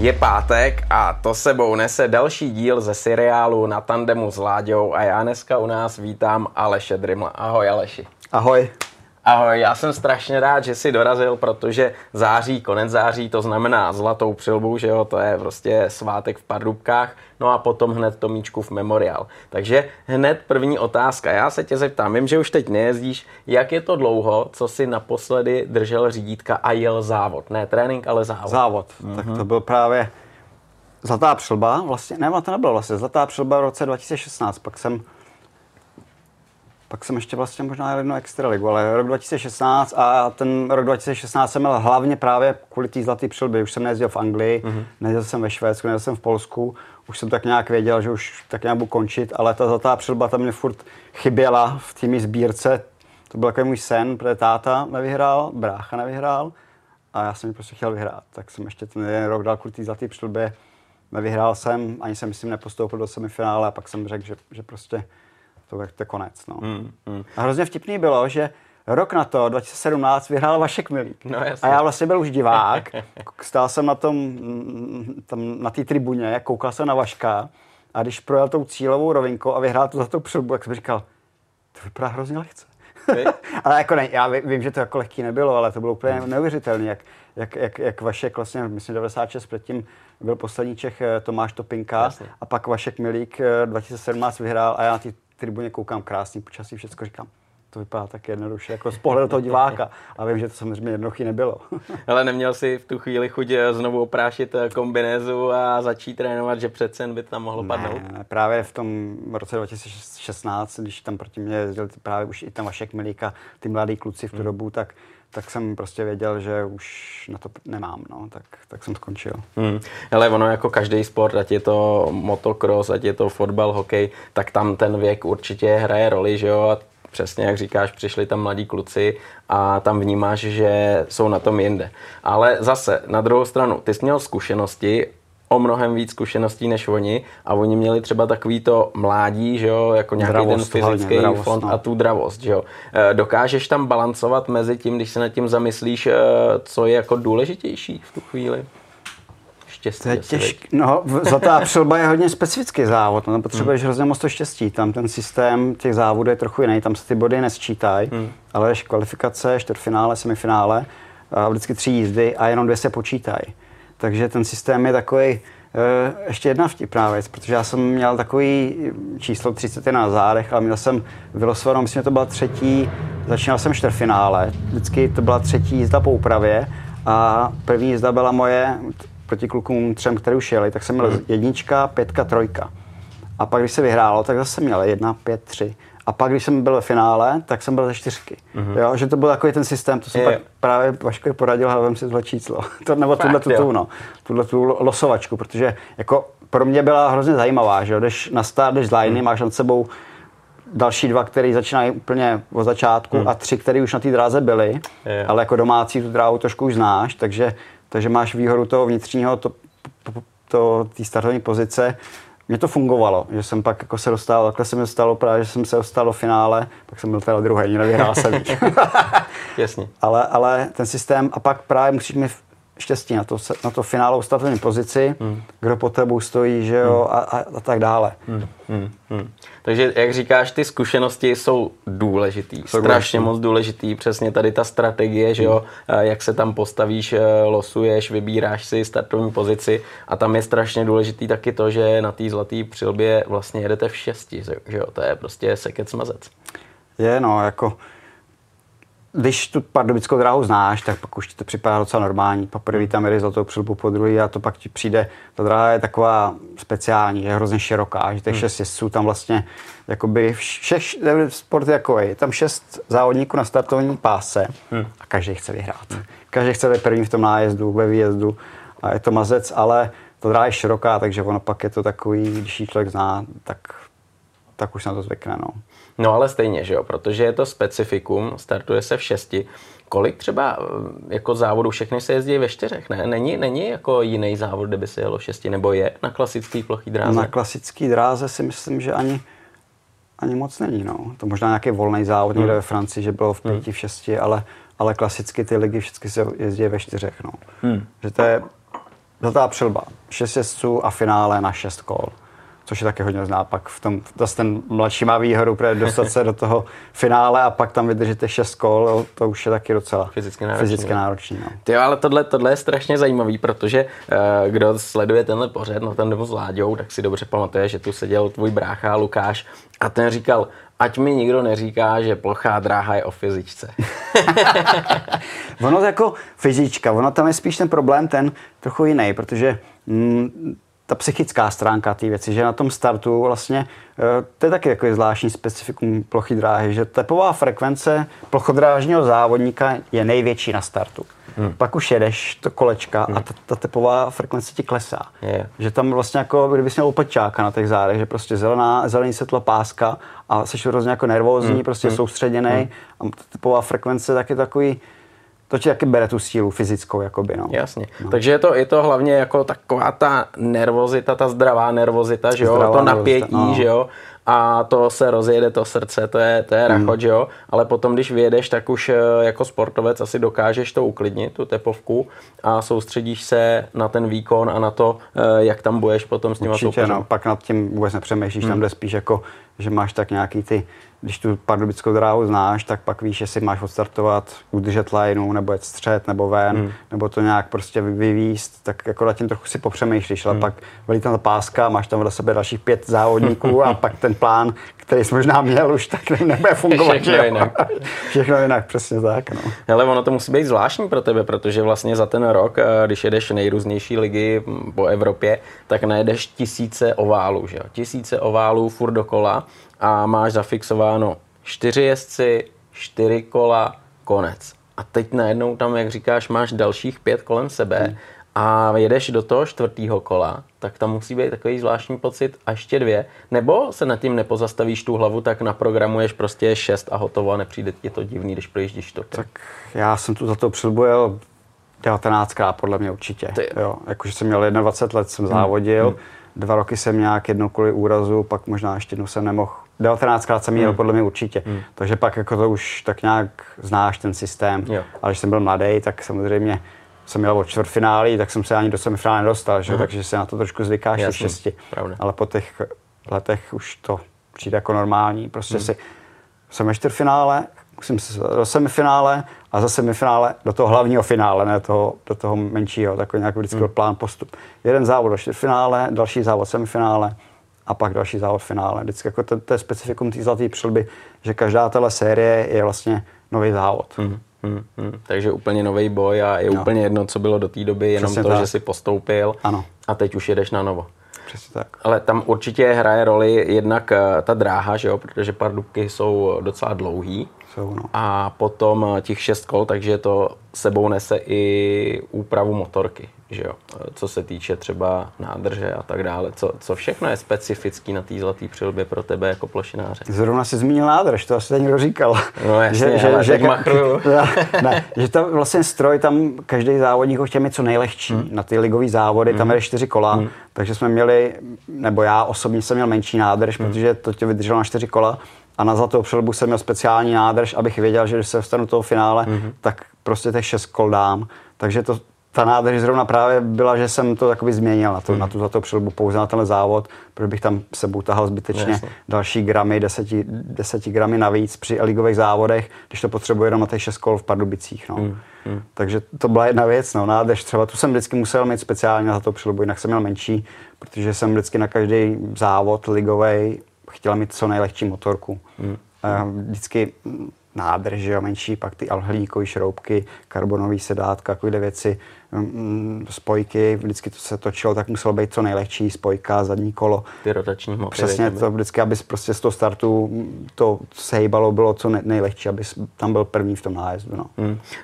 Je pátek a to sebou nese další díl ze seriálu Na tandemu s Vláďou a já dneska u nás vítám Aleše Drymla. Ahoj Aleši. Ahoj. Ahoj, já jsem strašně rád, že jsi dorazil, protože září, konec září, to znamená Zlatou přilbu, že jo, to je prostě svátek v Pardubkách, no a potom hned Tomíčkův memoriál. Takže hned první otázka, já se tě zeptám, vím, že už teď nejezdíš, jak je to dlouho, co jsi naposledy držel řídítka a jel závod? Ne trénink, ale závod. Závod, tak to byl právě Zlatá přilba, vlastně, ne, to nebylo vlastně, Zlatá přilba v roce 2016, pak jsem ještě vlastně možná jednu extraligu, ale rok 2016 a ten rok 2016 jsem měl hlavně právě kvůli té Zlaté přilbě. Už jsem nejezdil v Anglii, nejezdil jsem ve Švédsku, nejezdil jsem v Polsku, už jsem tak nějak věděl, že už tak nějak budu končit, ale ta Zlatá přilba tam mě furt chyběla v té mý sbírce. To byl takový můj sen, protože táta nevyhrál, brácha nevyhrál a já jsem ji prostě chtěl vyhrát. Tak jsem ještě ten jeden rok dal kvůli té Zlaté přilbě, nevyhrál jsem, ani jsem myslím nepostoupil do semifinále a pak jsem řekl, že prostě to je konec. No. A hrozně vtipný bylo, že rok na to, 2017, vyhrál Vašek Milík. No, a já vlastně byl už divák. Stál jsem na tom, tam na té tribuně, koukal jsem na Vaška a když projel tou cílovou rovinkou a vyhrál to za tou přilbu, tak jsem říkal, to vypadá hrozně lehce. Ale jako ne, já vím, že to jako lehký nebylo, ale to bylo úplně neuvěřitelné, jak Vašek vlastně, myslím 96 předtím byl poslední Čech Tomáš Topinka. Jasně. A pak Vašek Milík 2017 vyhrál a já ty tribuně koukám, krásný počasí, všechno říkám. To vypadá tak jednoduše, jako z pohledu toho diváka. A vím, že to samozřejmě jednoduchý nebylo. Ale neměl jsi v tu chvíli chuť znovu oprášit kombinézu a začít trénovat, že přece jen by tam mohlo padnout? Ne, právě v tom roce 2016, když tam proti mě jezdil právě už i ten Vašek Milík a ty mladý kluci v tu dobu, tak jsem prostě věděl, že už na to nemám, no, tak jsem skončil. Hele, ono jako každý sport, ať je to motocross, ať je to fotbal, hokej, tak tam ten věk určitě hraje roli, že jo? A přesně jak říkáš, přišli tam mladí kluci a tam vnímáš, že jsou na tom jinde. Ale zase, na druhou stranu, ty jsi měl zkušenosti, o mnohem víc zkušeností než oni a oni měli třeba takový to mládí, že jo, jako nějaký dravost, ten fyzický fond a tu dravost, že jo. Dokážeš tam balancovat mezi tím, když se nad tím zamyslíš, co je jako důležitější v tu chvíli? Štěstí. To je těžké. No, Zlatá přilba je hodně specifický závod, tam potřebuješ hrozně moc to štěstí, tam ten systém těch závodů je trochu jiný, tam se ty body nesčítají, ale ješ kvalifikace, čtvrtfinále, semifinále, a vždycky 3 jízdy a jenom 2 se počítají. Takže ten systém je takový, ještě jedna vtipná věc, protože já jsem měl takový číslo 31 na zádech, ale měl jsem vylosovanou, myslím, že to byla třetí, začínal jsem čtvrtfinále, vždycky to byla třetí jízda po úpravě a první jízda byla moje proti klukům třem, který už jeli, tak jsem měl 1, 5, 3. A pak, když se vyhrálo, tak zase měl 1, 5, 3. A pak, když jsem byl ve finále, tak jsem byl ze 4. Jo, že to byl takový ten systém, to jsem pak právě Vaškovi poradil, ale vem si tohle číslo. Nebo tuhle losovačku, protože jako pro mě byla hrozně zajímavá, že jo, jdeš na start, jdeš z liney, máš nad sebou další 2, který začínají úplně od začátku a 3, který už na té dráze byli, ale jako domácí tu dráhu trošku už znáš, takže máš výhodu toho vnitřního, té startovní pozice. Mně to fungovalo, že jsem pak jako se dostal, takhle se mi stalo právě, že jsem se dostal do finále, pak jsem byl teda druhý, nevyhrál jsem víc. Jasně. Ale ten systém, a pak právě musíš mít štěstí na to finálovou startovní pozici, kdo po tebou stojí, že jo, a tak dále. Takže, jak říkáš, ty zkušenosti jsou důležitý, strašně moc důležitý, přesně tady ta strategie, že jo, jak se tam postavíš, losuješ, vybíráš si startovní pozici a tam je strašně důležitý taky to, že na té Zlaté přilbě vlastně jedete v 6, že jo, to je prostě sekec mazec. Je, no, jako když tu pardubickou dráhu znáš, tak pak už ti to připadá docela normální. Poprvé tam jedeš Zlatou přilbu, po druhý a to pak ti přijde. Ta dráha je taková speciální, je hrozně široká, že těch 6 jezdců tam vlastně jakoby sport jako je tam 6 závodníků na startovní páse a každý chce vyhrát. Každý chce být první v tom nájezdu, ve výjezdu a je to mazec, ale ta dráha je široká, takže ono pak je to takový, když ji člověk zná, tak už se na to zvykne, no. No ale stejně, že jo, protože je to specifikum, startuje se v 6. Kolik třeba jako závodů, všechny se jezdí ve 4, ne? Není jako jiný závod, kde by se jelo v 6, nebo je na klasický plochý dráze? Na klasický dráze si myslím, že ani moc není, no. To možná nějaký volný závod někde ve Francii, že bylo v 5, v 6, ale klasicky ty ligy všechny se jezdí ve 4, no. Že to je Zlatá přilba, 6 jezdců a finále na 6 kol, což je taky hodně zná. Pak v tom, zase ten mladší má výhodu, protože dostat se do toho finále a pak tam vydržet těch 6 kol, to už je taky docela fyzicky náročný. No. Tyjo, ale tohle je strašně zajímavý, protože kdo sleduje tenhle pořad Na tandemu s Vláďou, tak si dobře pamatuje, že tu seděl tvůj brácha Lukáš a ten říkal, ať mi nikdo neříká, že plochá dráha je o fyzičce. Ono jako fyzička, ono tam je spíš ten problém ten trochu jiný, protože ta psychická stránka té věci, že na tom startu vlastně, to je taky takový zvláštní specifikum plochy dráhy, že tepová frekvence plochodrážního závodníka je největší na startu. Pak už jedeš to kolečka a ta tepová frekvence ti klesá. Že tam vlastně jako, kdybys měl opečáka na těch zádech, že prostě zelený světlo páska a jsi hrozně jako nervózní, prostě soustředěnej a ta tepová frekvence taky takový. To ti taky bere tu sílu fyzickou, jakoby, no. Jasně. No. Takže je to hlavně jako taková ta nervozita, ta zdravá nervozita, že jo, to napětí, no. Že jo, a to se rozjede to srdce, to je rachot, že jo, ale potom, když vyjedeš, tak už jako sportovec asi dokážeš to uklidnit, tu tepovku a soustředíš se na ten výkon a na to, jak tam budeš potom s těma soupeřem. Určitě, no, pak nad tím vůbec nepřemýšlíš, tam jde spíš jako, že máš tak nějaký ty, když tu pardubickou dráhu znáš, tak pak víš, jestli máš odstartovat, udržet lineu, nebo jet střed, nebo ven, nebo to nějak prostě vyvíst, tak jako nad tím trochu si popřemýšlíš, ale pak velí tam ta páska, máš tam vedle sebe dalších 5 závodníků a pak ten plán, který jsi možná měl už, tak nebude fungovat. Všechno jinak, přesně tak. No. Hele, ono to musí být zvláštní pro tebe, protože vlastně za ten rok, když jedeš nejrůznější ligy po Evropě, tak najedeš tisíce oválů, že jo? Tisíce oválů furt dokola a máš zafixováno 4 jezdci, 4 kola, konec. A teď najednou tam, jak říkáš, máš dalších 5 kolem sebe a jedeš do toho 4. kola, tak tam musí být takový zvláštní pocit a ještě 2. Nebo se nad tím nepozastavíš tu hlavu, tak naprogramuješ prostě 6 a hotovo a nepřijde ti to divný, když projíždíš to. Tak já jsem tu za to přilbujel 19krát podle mě určitě. Jo, jakože jsem měl 21 let, jsem závodil, 2 roky jsem nějak jednou kvůli úrazu, pak možná ještě jednou jsem nemohl. 19krát jsem jel podle mě určitě. Takže pak jako to už tak nějak znáš ten systém. Jo. Ale když jsem byl mladý, tak samozřejmě jsem jel od čtvrtfinále, tak jsem se ani do semifinále nedostal, že? Takže se na to trošku zvykáš v šesti. Ale po těch letech už to přijde jako normální. Prostě jsem ve čtvrtfinále, musím se do semifinále a za semifinále do toho hlavního finále, ne toho, do toho menšího, tak nějak vždycky byl plán postup. Jeden závod do čtvrtfinále, další závod semifinále a pak další závod finále. Vždycky jako to je specifikum té zlaté přilby, že každá tato série je vlastně nový závod. Takže úplně nový boj a je úplně jedno, co bylo do té doby, jenom přesně to, tak. Že si postoupil a teď už jedeš na novo. Přesně tak. Ale tam určitě hraje roli jednak ta dráha, že jo? Protože Pardubky jsou docela dlouhý. A potom těch 6 kol, takže to sebou nese i úpravu motorky, že jo? Co se týče třeba nádrže a tak dále. Co všechno je specifický na té zlaté přilbě pro tebe jako plošináře? Zrovna jsi zmínil nádrž, to asi někdo říkal. No jasně, že machruju. Že tam vlastně stroj, tam každý závodník ho chtěl mít co nejlehčí. Na ty ligové závody, tam jde 4 kola, takže jsme měli, nebo já osobně jsem měl menší nádrž, protože to tě vydrželo na 4 kola. A na zlatou přilbu jsem měl speciální nádrž, abych věděl, že když se dostanu do toho finále, tak prostě těch 6 kol dám. Takže ta nádrž zrovna právě byla, že jsem to takový změnil na tu zlatou přilbu, pouze na tenhle závod, protože bych tam sebou tahal zbytečně další gramy, 10 gramy navíc při ligových závodech, když to potřebuji jenom na těch 6 kol v Pardubicích. No. Takže to byla jedna věc, no, nádrž třeba. Tu jsem vždycky musel mít speciálně na zlatou přilbu, jinak jsem měl menší, protože jsem vždycky na každý závod ligový chtěla mít co nejlehčí motorku. Vždycky nádrž, jo, menší, pak ty alhlíkové šroubky, karbonové sedátka, takové věci, spojky, vždycky to se točilo, tak muselo být co nejlehčí spojka, zadní kolo. Ty rotační hmoty. Přesně to vždycky, aby prostě z toho startu to sejbalo, bylo co nejlehčí, aby tam byl první v tom nájezdu. No.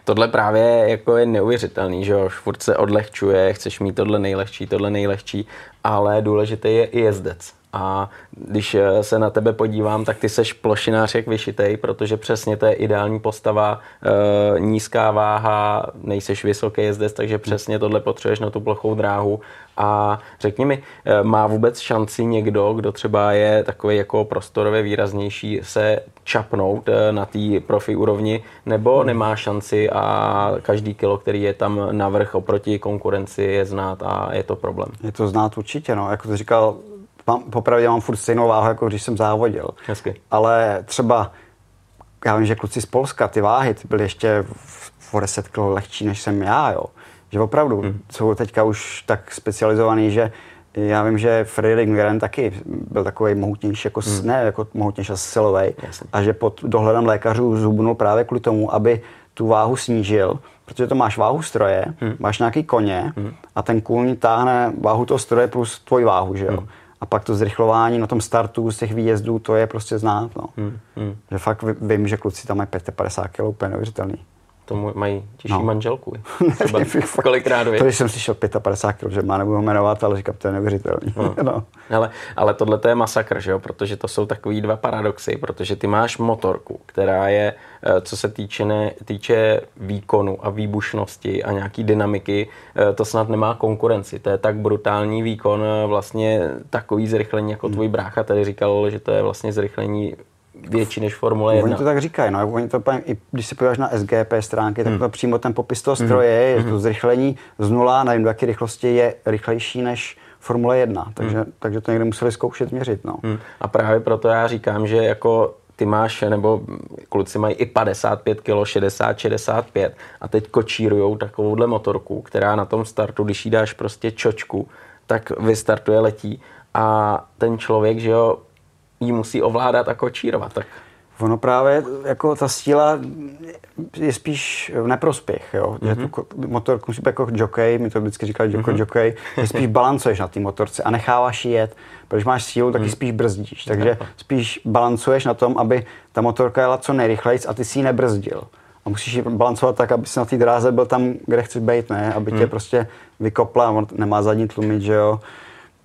Tohle právě jako je neuvěřitelný, že jo, furt se odlehčuje, chceš mít tohle nejlehčí, ale důležité je i jezdec. A když se na tebe podívám, tak ty seš plošinář jak vyšitej, protože přesně to je ideální postava, nízká váha, nejseš vysoký jezdec, takže přesně tohle potřebuješ na tu plochou dráhu. A řekni mi, má vůbec šanci někdo, kdo třeba je takový jako prostorově výraznější, se čapnout na té profi úrovni, nebo nemá šanci a každý kilo, který je tam navrch oproti konkurenci, je znát a je to problém? Je to znát určitě, no. Jako to říkal, popravdě mám furt stejnou váhu, jako když jsem závodil. Hezky. Ale třeba, já vím, že kluci z Polska, ty váhy ty byly ještě o 10 kg lehčí, než jsem já, jo. Že opravdu jsou teďka už tak specializovaný, že já vím, že Freddie Lindgren taky byl takovej mohutnější, jako ne jako mohutnější, ale silovej. Jasně. A že pod dohledem lékařů zhubnul právě kvůli tomu, aby tu váhu snížil, protože to máš váhu stroje, máš nějaký koně a ten kůň táhne váhu toho stroje plus tvoji váhu, že jo. A pak to zrychlování na tom startu z těch výjezdů, to je prostě znát, no. Že fakt vím, že kluci tam mají 55 kg, úplně neuvěřitelný. To mají těžší manželku. Třeba kolikrát věc. To, když jsem slyšel 55 kg, že má, nebudu ho jmenovat, ale říkám, to je neuvěřitelný. No. Ale tohle je masakr, že jo? Protože to jsou takový dva paradoxy, protože ty máš motorku, která je, co se týče výkonu a výbušnosti a nějaký dynamiky, to snad nemá konkurenci. To je tak brutální výkon, vlastně takový zrychlení, jako tvůj brácha tady říkal, že to je vlastně zrychlení větší než Formule 1. Oni to tak říkají, no. Oni to, když se podíváš na SGP stránky, tak to přímo ten popis toho stroje je to zrychlení z nula, nevím, do jaké rychlosti je rychlejší než Formule 1. Takže to někde museli zkoušet měřit, no. A právě proto já říkám, že jako ty máš, nebo kluci mají i 55 kg, 60, 65 a teď kočírujou takovouhle motorku, která na tom startu, když jí dáš prostě čočku, tak vystartuje, letí a ten člověk, že jo, jí musí ovládat a kočírovat. Tak. Ono právě, jako ta síla je spíš v neprospěch, jo. Že tu motorku musí být jako jockey, my to vždycky říkali jockey, že spíš balancuješ na té motorce a necháváš ji jet. Protože máš sílu, taky spíš brzdíš. Takže spíš balancuješ na tom, aby ta motorka jela co nejrychlejc a ty si ji nebrzdil. A musíš ji balancovat tak, aby si na té dráze byl tam, kde chceš být, ne? Aby tě prostě vykopla, on nemá zadní tlumič, že jo.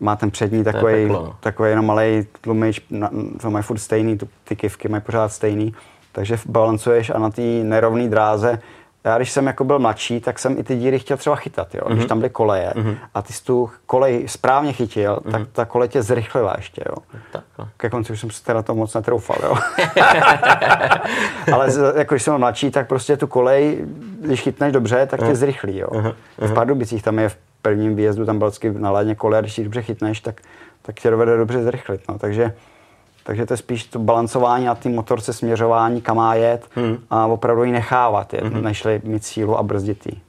Má ten přední takový jenom malej tlumič, to mají furt stejný, ty kivky mají pořád stejný, takže balancuješ a na té nerovné dráze. Já když jsem jako byl mladší, tak jsem i ty díry chtěl třeba chytat, jo? Když tam byly koleje a ty jsi tu kolej správně chytil, tak ta kolej tě zrychlila ještě, jo. Ke konci už jsem se teda to moc netroufal, jo. Ale jako když jsem mladší, tak prostě tu kolej, když chytneš dobře, tak tě zrychlí, jo. V Pardubicích tam je prvním výjezdu tam byl na ladně kole a když ji dobře chytneš, tak tě dovede dobře zrychlit. No. Takže to je spíš to balancování a ty motorce, směřování, kam má jet a opravdu ji nechávat jet, nežli mít sílu a brzdit jí.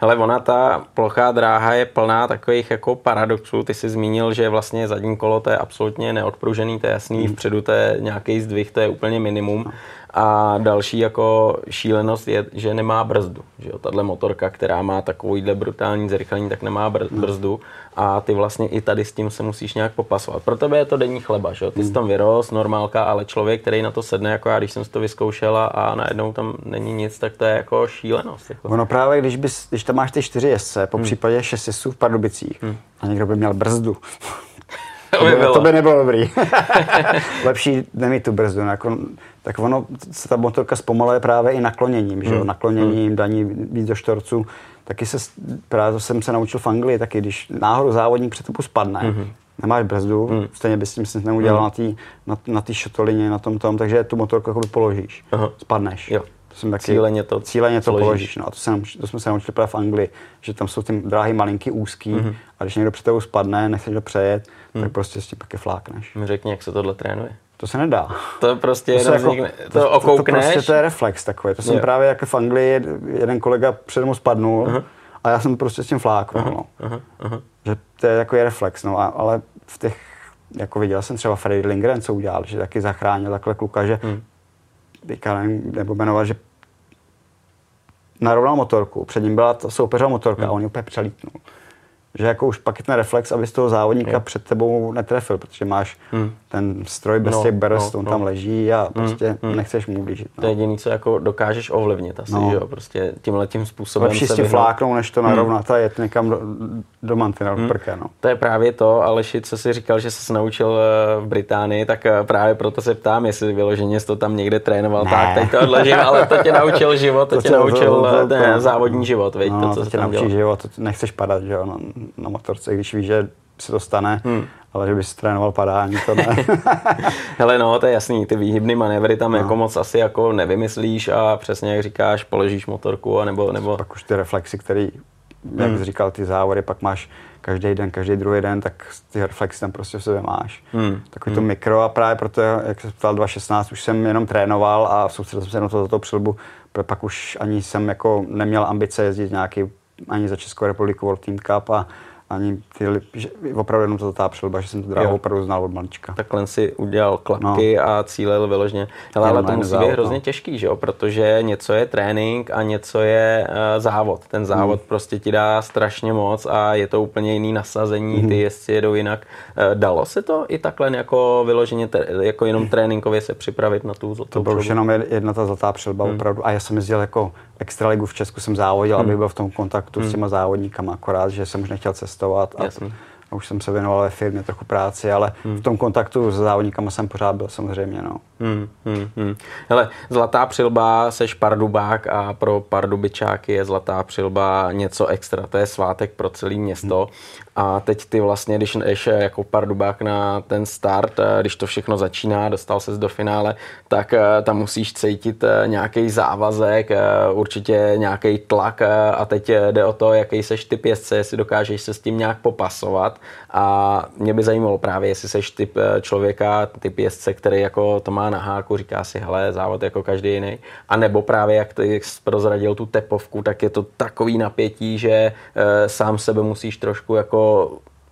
Hele, ona ta plochá dráha je plná takových jako paradoxů. Ty jsi zmínil, že vlastně zadní kolo to je absolutně neodpružený, to je jasný, vpředu to je nějaký zdvih, to je úplně minimum. A další jako šílenost je, že nemá brzdu. Že jo? Tato motorka, která má takovýhle brutální zrychlení, tak nemá brzdu a ty vlastně i tady s tím se musíš nějak popasovat. Pro tebe je to denní chleba, že jo? Ty jsi tam vyrost, normálka, ale člověk, který na to sedne, jako já, když jsem si to vyzkoušela a najednou tam není nic, tak to je jako šílenost. Jako. Ono právě, když tam máš ty 4 jezdce, po případě 6 jezdců v Pardubicích a někdo by měl brzdu. To by nebylo dobrý. Lepší nemít tu brzdu. Tak ono se ta motorka zpomaluje právě i nakloněním, že jo? Nakloněním, daní víc do štorců. Taky právě to jsem se naučil v Anglii taky, když náhodou závodník před tebou spadne, nemáš brzdu, stejně bys tím nic neudělal na té šotolině, na tom, takže tu motorku jakoby položíš, spadneš. Jo. Cíleně to položíš. No, a to jsme se naučili právě v Anglii, že tam jsou ty dráhy malinký, úzký a když někdo před tebou spadne, nechceš to přejet, tak prostě s tím pak je flákneš. Řekni, jak se tohle trénuje. To se nedá. To prostě nevznikne. To okoukneš. To je reflex takový. To jsem právě jako v Anglii, jeden kolega přede mnou spadnul a já jsem prostě s tím fláknul. Že to je takový reflex, no, ale v těch, jako viděl jsem třeba Freddie Lindgren, co udělal, že taky zachránil takhle kluka, že teďka nebo jmenovat, že narovnal motorku, před ním byla soupeřová motorka a on ji úplně přelítnul. že jako už pak je ten reflex, aby z toho závodníka před tebou netrefil, protože máš ten stroj bez těch brzd, on tam leží a prostě nechceš mu ublížit. No. To je jediné, co jako dokážeš ovlivnit asi, že jo, prostě tímhletím způsobem lepší se fláknou, než to narovnat a jet někam do mantinelu prke, no. To je právě to, Aleši, co jsi říkal, že jsi naučil v Británii, tak právě proto se ptám, jestli vyloženě jsi to tam někde trénoval, tak teď to odležím, ale to tě naučil život, to tě naučil ten závodní život, viď, to co se tam dělá. Život, nechceš padat, že jo, na motorce, když víš, že se to stane, ale že bys trénoval padání, to ne. Hele no, to je jasný, ty výhybný manévry tam jako moc asi jako nevymyslíš a přesně jak říkáš, položíš motorku a nebo... Pak už ty reflexy, který, jak jsi říkal, ty závody, pak máš každý den, každý druhý den, tak ty reflexy tam prostě v sobě máš. Takový to mikro a právě proto, jak se ptal 2016, už jsem jenom trénoval a soustředil jsem se jenom za toho přilbu, protože pak už ani jsem jako neměl ambice jezdit nějaký ani za Českou republiku World Team Cup a ani ty, opravdu jenom to ta přilba, že jsem tu dráhu opravdu znal od malička. Takhle si udělal klapky a cílil vyloženě. Hele, ale to musí být hrozně těžký, že jo? Protože něco je trénink a něco je závod. Ten závod prostě ti dá strašně moc a je to úplně jiný nasazení, ty jezdci jedou jinak. Dalo se to i takhle jako vyloženě, jako jenom tréninkově se připravit na tu zlatou přilbu? To byla už jenom jedna ta zlatá přilba opravdu a já jsem jezdil jako extraligu v Česku, jsem závodil, abych byl v tom kontaktu s těma závodníkama, akorát, že jsem už nechtěl cestovat a už jsem se věnoval ve firmě trochu práci, ale v tom kontaktu s závodníkama jsem pořád byl samozřejmě. No. Hele, zlatá přilba, seš Pardubák a pro Pardubičáky je zlatá přilba něco extra, to je svátek pro celé město. A teď ty vlastně, když jdeš jako Pardubák na ten start, když to všechno začíná, dostal ses do finále, tak tam musíš cítit nějaký závazek, určitě nějaký tlak a teď jde o to, jaký seš typ jezdce, jestli dokážeš se s tím nějak popasovat a mě by zajímalo právě, jestli seš typ člověka, typ jezdce, který jako to má na háku, říká si, hele, závod jako každý jiný, a nebo právě, jak ty prozradil tu tepovku, tak je to takový napětí, že sám sebe musíš trošku jako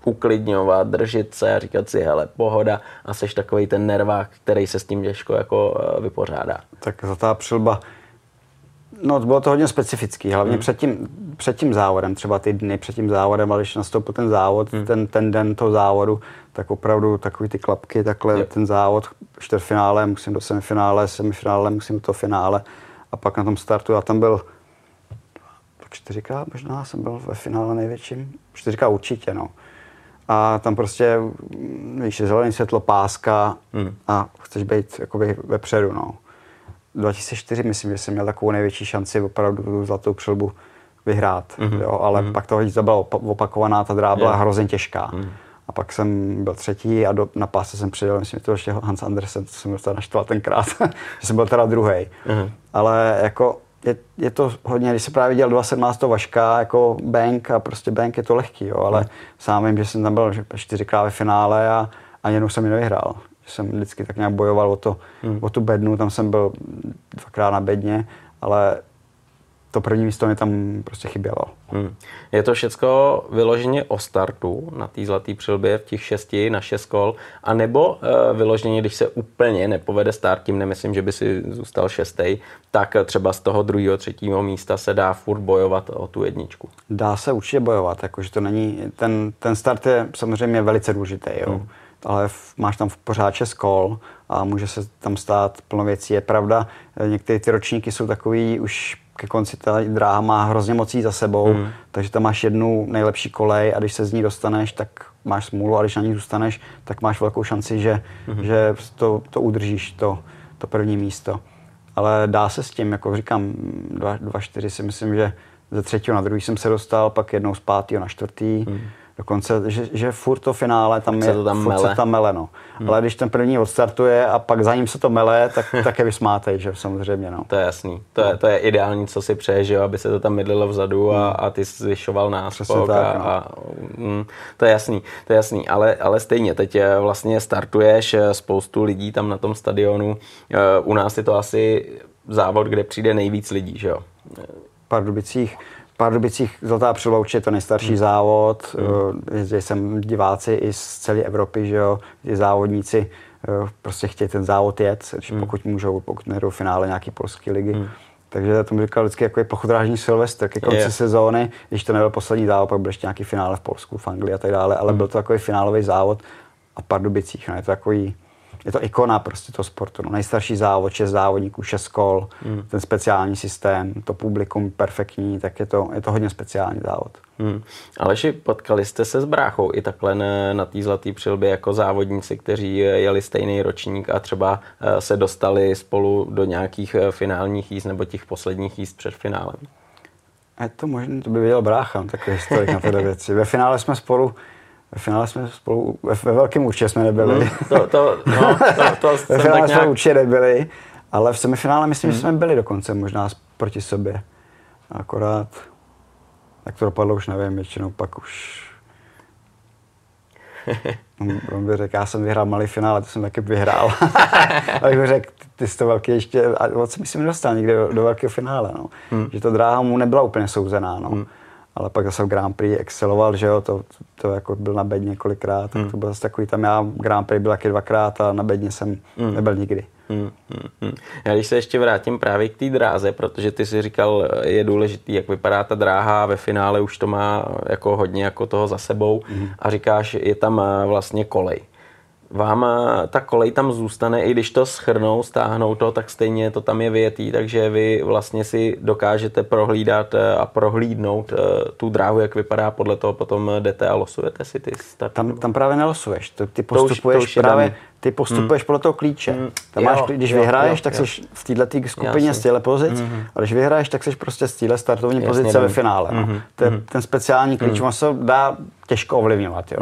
uklidňovat, držet se a říkat si, hele, pohoda, a seš takovej ten nervák, který se s tím těžko jako vypořádá. Tak zlatá přilba, no bylo to hodně specifický, hlavně před tím závodem, třeba ty dny před tím závodem, ale když nastoupil ten závod, ten den toho závodu, tak opravdu takový ty klapky, takhle ten závod, čtvrtfinále, musím do semifinále, musím do toho finále a pak na tom startu, já tam byl 4x možná jsem byl ve finále největším, 4x určitě, no. A tam prostě, víš, je zelený světlo, páska a chceš být jakoby vepředu, no. 2004 myslím, že jsem měl takovou největší šanci opravdu zlatou přilbu vyhrát, jo, ale pak toho hodně byla opakovaná, ta dráha byla hrozně těžká. A pak jsem byl třetí a na pásce jsem přidal, myslím, že to ještě Hans Anderson, to jsem dostal naštval tenkrát, že jsem byl teda druhej. Ale jako je to hodně, když se právě dělal 2017 Vaška jako bank a prostě bank je to lehký, jo, ale sám vím, že jsem tam byl 4x ve finále a ani jednou jsem ji nevyhrál. Že jsem vždycky tak nějak bojoval o tu bednu, tam jsem byl dvakrát na bedně, ale to první místo mě tam prostě chybělo. Je to všecko vyloženě o startu na té zlaté přilbě v těch 6 na 6 kol, anebo vyloženě, když se úplně nepovede start, tím nemyslím, že by si zůstal 6, tak třeba z toho 2., 3. místa se dá furt bojovat o tu jedničku. Dá se určitě bojovat, jakože to není, ten start je samozřejmě velice důležitý, jo. Ale máš tam pořád 6 kol a může se tam stát plno věcí, je pravda, některé ty ročníky jsou takový už ke konci, ta dráha má hrozně moc za sebou, takže tam máš jednu nejlepší kolej a když se z ní dostaneš, tak máš smůlu a když na ní zůstaneš, tak máš velkou šanci, že to udržíš, to první místo. Ale dá se s tím, jako říkám, 2-4 si myslím, že ze 3. na 2. jsem se dostal, pak jednou z 5. na 4. Dokonce, že furt to finále tam je, furt se tam mele, no. Ale když ten první odstartuje a pak za ním se to mele, tak je vysmátej, že samozřejmě, no. To je jasný. To je ideální, co si přeje, že jo, aby se to tam mydlilo vzadu a ty zvyšoval náskok to je jasný, ale stejně, teď vlastně startuješ, spoustu lidí tam na tom stadionu, u nás je to asi závod, kde přijde nejvíc lidí, že jo. V Pardubicích zlatá přilba určitě je to nejstarší závod, jezdí sem diváci i z celé Evropy, že jo, i závodníci prostě chtějí ten závod jet, pokud můžou, pokud nejdou v finále nějaký polské ligy, Takže to mi říkal vždycky jako je plochodrážní Silvestr, ke konci sezóny, když to nebyl poslední závod, pak byl ještě nějaký finále v Polsku, v Anglii a tak dále, ale byl to takový finálový závod a Pardubicích, no, je to takový, je to ikona prostě toho sportu, no, nejstarší závod, 6 závodníků, 6 kol, ten speciální systém, to publikum perfektní, tak je to hodně speciální závod. Aleši, potkali jste se s bráchou i takhle na té Zlaté přilbě jako závodníci, kteří jeli stejný ročník a třeba se dostali spolu do nějakých finálních jízd nebo těch posledních jízd před finálem? Je to možná, to by věděl brácha, takový historik na této věci. Ve finále jsme spolu, ve velkém určitě jsme nebyli. To ve finále tak nějak... jsme určitě nebyli, ale v semifinále myslím, že jsme byli dokonce možná proti sobě. Akorát, jak to dopadlo, už nevím, většinou pak už... On by řekl, já jsem vyhrál malý finále, to jsem taky vyhrál. Ale bych řekl, ty jsi to velký ještě... A on se myslím nedostal nikdy do velkého finále, no. Že to dráha mu nebyla úplně souzená, no. Ale pak zase v Grand Prix exceloval, že jo, to jako byl na bedně několikrát, tak to byl zase takový tam, já Grand Prix byl taky 2krát a na bedně jsem nebyl nikdy. Já když se ještě vrátím právě k té dráze, protože ty si říkal, je důležitý, jak vypadá ta dráha, ve finále už to má jako hodně jako toho za sebou a říkáš, je tam vlastně kolej. Vám ta kolej tam zůstane, i když to schrnou, stáhnou to, tak stejně to tam je vyjetý, takže vy vlastně si dokážete prohlídat a prohlídnout tu dráhu, jak vypadá, podle toho potom jdete a losujete si ty starty. Tam právě nelosuješ, ty postupuješ podle toho klíče. Tam máš, když vyhraješ, tak jsi v této skupině z těhle pozic, a když vyhraješ, tak jsi prostě z téhle startovní pozice ve finále. No. To je ten speciální klíč, on se dá těžko ovlivňovat. Jo.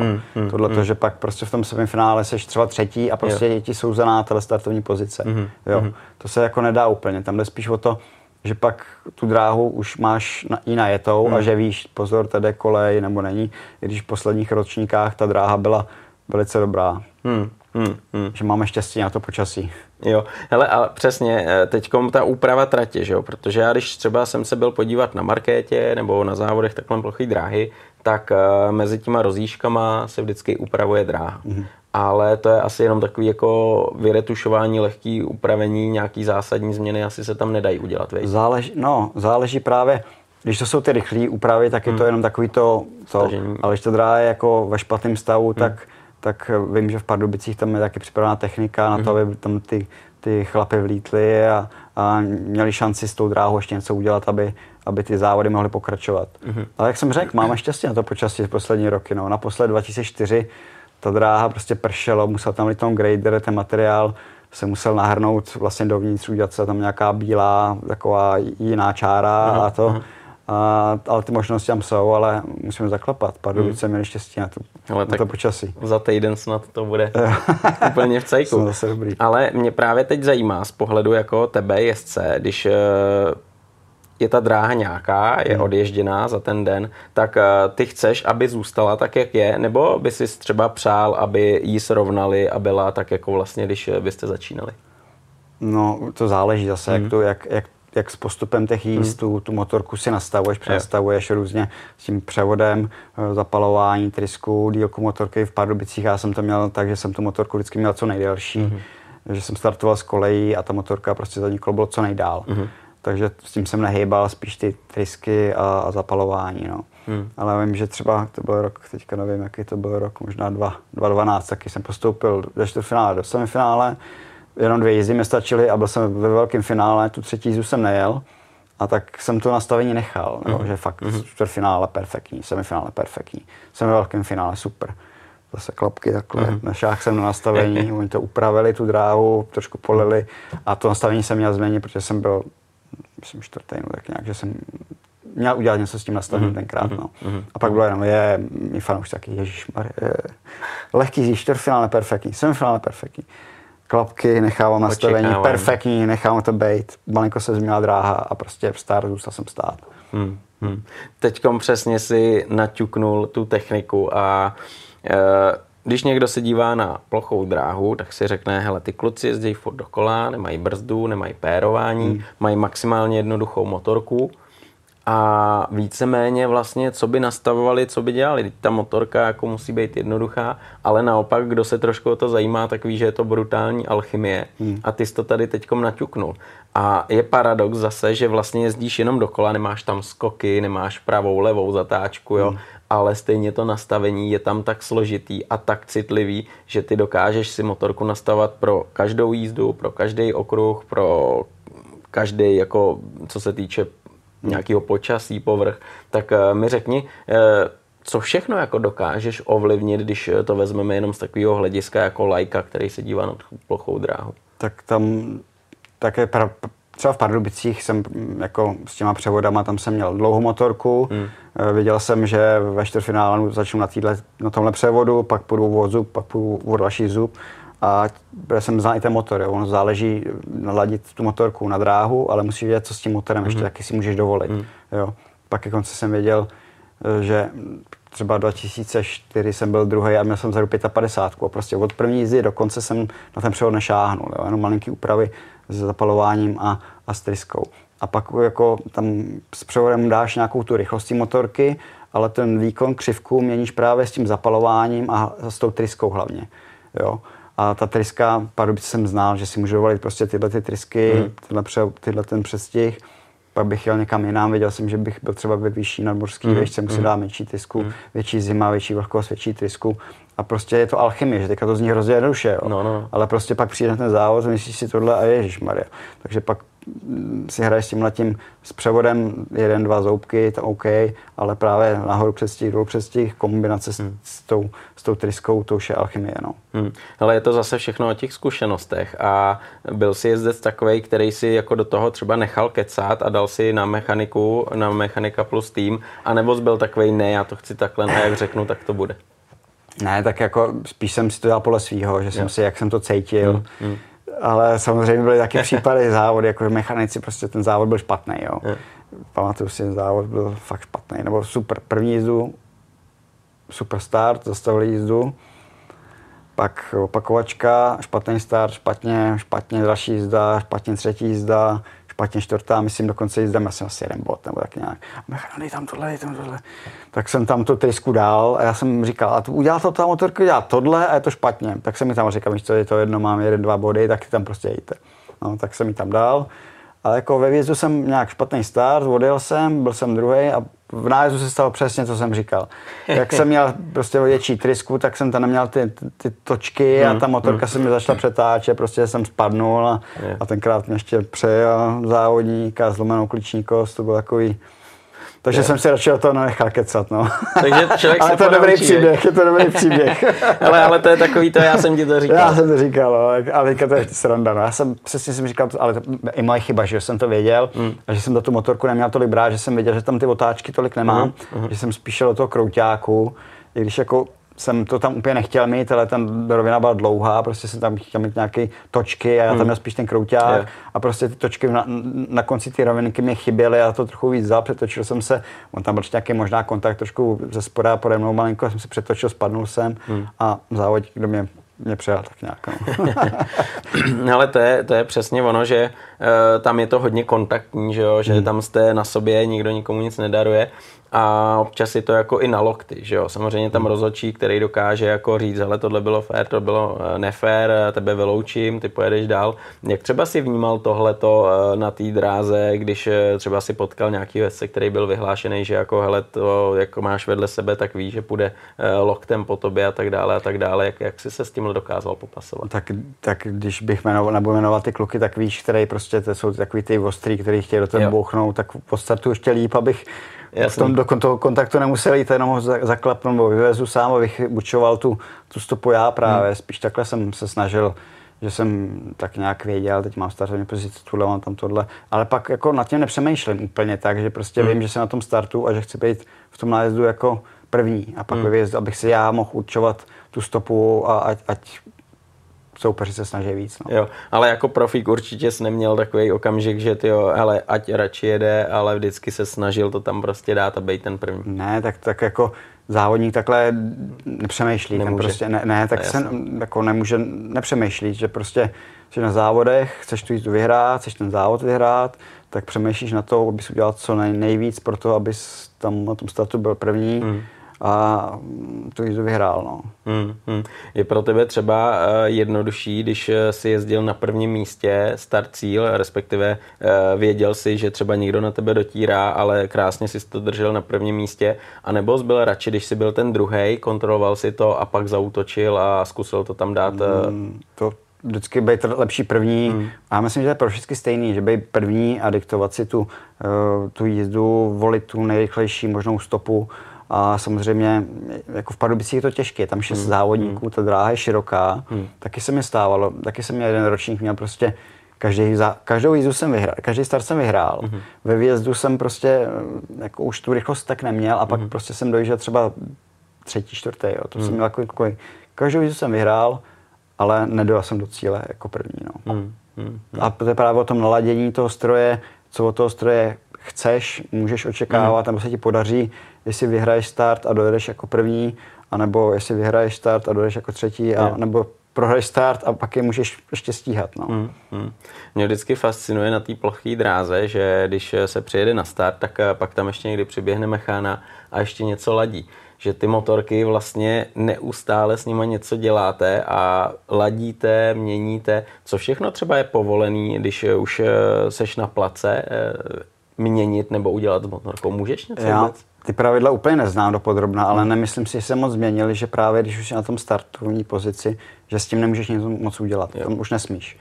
Tohle, že pak prostě v tom semifinále jsi třeba třetí a prostě ti souzená tato startovní pozice. To se jako nedá úplně, tam jde spíš o to, že pak tu dráhu už máš i najetou a že víš, pozor, tady je kolej nebo není, i když v posledních ročníkách ta dráha byla velice dobrá. Že máme štěstí na to počasí. Jo, hele, ale přesně, teďkom ta úprava tratě, že jo, protože já když třeba jsem se byl podívat na markétě nebo na závodech takhle ploché dráhy, tak mezi těma rozjížkama se vždycky upravuje dráha. Ale to je asi jenom takový jako vyretušování, lehký upravení, nějaký zásadní změny asi se tam nedají udělat, vej? Záleží právě, když to jsou ty rychlé úpravy, tak je to jenom takový to ale když to dráha je jako ve špatném stavu, tak vím, že v Pardubicích tam je taky připravená technika na to, aby tam ty chlapy vlítli a měli šanci s tou dráhou ještě něco udělat, aby ty závody mohly pokračovat. Ale jak jsem řekl, máme štěstí na to počasí poslední roky. No. Naposled 2004 ta dráha prostě pršelo, musel tam lít grader, ten materiál se musel nahrnout vlastně dovnitř, udělat se tam nějaká bílá, taková jiná čára a to. Ale ty možnosti tam jsou, ale musíme zaklepat. Pardubice měli štěstí na to počasí. Za týden snad to bude úplně v cejku. Ale mě právě teď zajímá z pohledu jako tebe jezdce, když je ta dráha nějaká, je odježděná za ten den, tak ty chceš, aby zůstala tak, jak je, nebo by si třeba přál, aby jí srovnali a byla tak, jako vlastně, když byste začínali? No, to záleží zase, jak s postupem těch jíst, tu motorku si nastavuješ, přenastavuješ různě s tím převodem, zapalování, trysku, dílku motorky. V Pardubicích já jsem to měl tak, že jsem tu motorku vždycky měl co nejdelší, že jsem startoval z kolejí a ta motorka prostě zadní kolo bylo co nejdál. Takže s tím jsem nehýbal, spíš ty trysky a zapalování. No. Ale vím, že třeba to byl rok, teďka nevím, jaký to byl rok, možná 2012, taky jsem postoupil ze čtvrtfinále do semifinále. Jenom 2 jízdy mi stačily a byl jsem ve velkém finále, tu třetí jízdu jsem nejel a tak jsem to nastavení nechal, že fakt čtvrtfinále perfektní, semifinále perfektní, jsem ve velkém finále, super. Zase klapky takhle, našáhl jsem na nastavení, oni to upravili tu dráhu, trošku polili a to nastavení jsem měl změnit, protože jsem byl, myslím, 4. no tak nějak, že jsem měl udělat něco s tím nastavením tenkrát, no. A pak bylo jenom, mi fanoušci taky, ježišmarja, lehký jízd, čtvrtfinále perfektní, semifinále perfektní. Klapky, nechávám nastavení, perfektní, nechávám to bejt. Malinko se změnila dráha a prostě start, zůstal jsem stát. Teďkom přesně si naťuknul tu techniku a když někdo se dívá na plochou dráhu, tak si řekne, hele, ty kluci jezdí furt dokola, nemají brzdu, nemají pérování, mají maximálně jednoduchou motorku. a víceméně vlastně, co by nastavovali, co by dělali. Ta motorka jako musí být jednoduchá, ale naopak, kdo se trošku o to zajímá, tak ví, že je to brutální alchymie. A ty jsi to tady teďkom naťuknul. A je paradox zase, že vlastně jezdíš jenom dokola, nemáš tam skoky, nemáš pravou, levou zatáčku, jo? Ale stejně to nastavení je tam tak složitý a tak citlivý, že ty dokážeš si motorku nastavovat pro každou jízdu, pro každý okruh, pro každý, jako co se týče nějakého počasí, povrch. Tak mi řekni, co všechno jako dokážeš ovlivnit, když to vezmeme jenom z takového hlediska jako laika, který se dívá na plochou dráhu. Tak tam také třeba v Pardubicích jsem jako s těma převodama, tam jsem měl dlouhou motorku, viděl jsem, že ve čtvrtfinále začnu na tomhle převodu, pak půjdu o zub, pak půjdu o další zub a jsem znal i ten motor, jo. Ono záleží naladit tu motorku na dráhu, ale musíš vědět, co s tím motorem ještě, jaký si můžeš dovolit. Jo. Pak ke konci jsem věděl, že třeba 2004 jsem byl druhý a měl jsem vzadu 55 a prostě od první jízdy do konce jsem na ten převod nešáhnul, jo. Jenom malinký úpravy s zapalováním a s tryskou. A pak jako tam s převodem dáš nějakou tu rychlostí motorky, ale ten výkon křivku měníš právě s tím zapalováním a s tou tryskou hlavně. Jo. A ta tryska, Pardubice jsem znal, že si můžu dovolit prostě tyhle ty trysky, tyhle ten přestih. Pak bych jel někam jinam, věděl jsem, že bych byl třeba ve vyšší nadmořské výšce, musím dát menší trysku, větší zima, větší vlhkost, větší trysku. A prostě je to alchymie, že teďka to zní hrozně jednoduše, jo. No. Ale prostě pak přijde ten závod, myslíš si tohle a ježišmarja. Takže pak si hraješ s tímhletím s převodem, jeden, dva zoubky, to OK, ale právě nahoru přestih, dolů přestih, kombinace s tou tryskou, to už je alchymie, no. Ale je to zase všechno o těch zkušenostech a byl si jezdec takovej, který si jako do toho třeba nechal kecat a dal si na mechaniku, na mechanika plus tým, anebo byl takovej, ne, já to chci takhle, ne, jak řeknu, tak to bude. Ne, tak jako spíš jsem si to dělal podle svýho, že jsem si, jak jsem to cítil, ale samozřejmě byly taky případy závody, jako mechanici, prostě ten závod byl špatný, jo. Pamatuju si, ten závod byl fakt špatný, nebo super, první jízdu, super start, zastavili jízdu, pak opakovačka, špatný start, špatně další jízda, špatně třetí jízda, špatně čtvrtá, myslím dokonce jízdám asi jeden bod nebo tak nějak. Mechanik, dej tam tohle. Tak jsem tam tu trysku dal a já jsem říkal, a udělal to ta motorka, udělal tohle a je to špatně. Tak jsem mi tam říkal, víš co, je to jedno, mám jeden, dva body, tak tam prostě jejte. No, tak jsem mi tam dal. Ale jako ve výjezdu jsem nějak špatný start, odjel jsem, byl jsem druhý a v nájezdu se stalo přesně, co jsem říkal. Jak jsem měl prostě větší trysku, tak jsem tam neměl ty točky a ta motorka se mi začala přetáčet, prostě jsem spadnul a tenkrát mě ještě přejel závodník a zlomenou kliční kost, to byl takový... Takže jsem si radši o toho nechal kecat, no. Takže člověk se to dobrý příběh, je to dobrý příběh. ale to je takový to, já jsem ti to říkal. Já jsem to říkal, no, ale teďka to je sranda, no. Já jsem přesně jsem říkal, ale to i moje chyba, že jsem to věděl, a že jsem do tu motorku neměl tolik brát, že jsem věděl, že tam ty otáčky tolik nemám, že jsem spíš do toho krouťáku, i když jako jsem to tam úplně nechtěl mít, ale tam rovina byla dlouhá, prostě jsem tam chtěl mít nějaké točky a já tam měl spíš ten krouťák a prostě ty točky na konci ty rovinky mi chyběly a to trochu víc vzal, přetočil jsem se, on tam byl nějaký možná kontakt trošku ze spoda pode mnou malinko, jsem se přetočil, spadnul jsem a závodník, kdo mě přijal tak nějak. No. Ale to je přesně ono, že tam je to hodně kontaktní, že jo, že tam jste na sobě, nikdo nikomu nic nedaruje. A občas je to jako i na lokty, že jo. Samozřejmě tam rozhodčí, který dokáže jako říct, hele, tohle bylo fér, to bylo nefér, tebe vyloučím, ty pojedeš dál. Jak třeba si vnímal tohleto na té dráze, když třeba si potkal nějaký vědce, který byl vyhlášený, že jako hele, to jako máš vedle sebe, tak víš, že půjde loktem po tobě a tak dále. Jak jsi se s tímhle dokázal popasovat? Tak když bych jmenoval ty kluky, tak víš, který prostě to jsou takový ty ostrý, který chtějí do toho bouchnout, tak podstartu ještě líp, abych do toho kontaktu nemusel jít, jenom ho zaklapnout, nebo vyvezu sám, abych bučoval tu stopu já právě. Spíš takhle jsem se snažil, že jsem tak nějak věděl, teď mám startovní pozici, tuhle mám tam tohle, ale pak jako nad tím nepřemýšlím úplně tak, že prostě vím, že jsem na tom startu a že chci být v tom nájezdu jako první a pak vyjezdu, abych si já mohl určovat tu stopu a ať soupeři se snaží víc. No. Jo, ale jako profík určitě jsi neměl takový okamžik, že hele, ať radši jede, ale vždycky se snažil to tam prostě dát a být ten první. Ne, tak jako závodník takhle nepřemýšlí. Nemůže. Ten prostě, ne tak se jako nemůže nepřemýšlít, že prostě jsi na závodech, chceš tu jízdu vyhrát, chceš ten závod vyhrát, tak přemýšlíš na to, abys udělal co nejvíc pro to, abys tam na tom startu byl první a tu jízdu vyhrál. No. Je pro tebe třeba jednodušší, když si jezdil na prvním místě start cíl, respektive věděl si, že třeba někdo na tebe dotírá, ale krásně si to držel na prvním místě, anebo jsi byl radši, když jsi byl ten druhej, kontroloval si to a pak zaútočil a zkusil to tam dát? To vždycky být lepší první a myslím, že to je pro všechny stejný, že být první a diktovat si tu jízdu, volit tu nejrychlejší možnou stopu. A samozřejmě jako v Pardubicích je to těžké, tam 6 závodníků, ta dráha je široká, taky se mi stávalo, taky jsem jeden ročník měl prostě, každou jízdu jsem vyhrál, každý start jsem vyhrál, ve výjezdu jsem prostě jako už tu rychlost tak neměl a pak prostě jsem dojížděl třeba třetí, čtvrtý, jo. To jsem měl takový, každou jízdu jsem vyhrál, ale nedojel jsem do cíle jako první, no. A to je právě o tom naladění toho stroje, co od toho stroje chceš, můžeš očekávat, nebo se ti podaří, jestli vyhraješ start a dojedeš jako první, anebo jestli vyhraješ start a dojedeš jako třetí, nebo prohraješ start a pak je můžeš ještě stíhat. No. Mě vždycky fascinuje na té ploché dráze, že když se přijede na start, tak pak tam ještě někdy přiběhne mechána a ještě něco ladí. Že ty motorky vlastně neustále s nima něco děláte a ladíte, měníte. Co všechno třeba je povolený, když už seš na place, měnit nebo udělat s motorkou? Můžeš něco vůbec? Ty pravidla úplně neznám dopodrobna, ale nemyslím si, že se moc změnili, že právě když už jsi na tom startovní pozici, že s tím nemůžeš nic moc udělat, tam už nesmíš.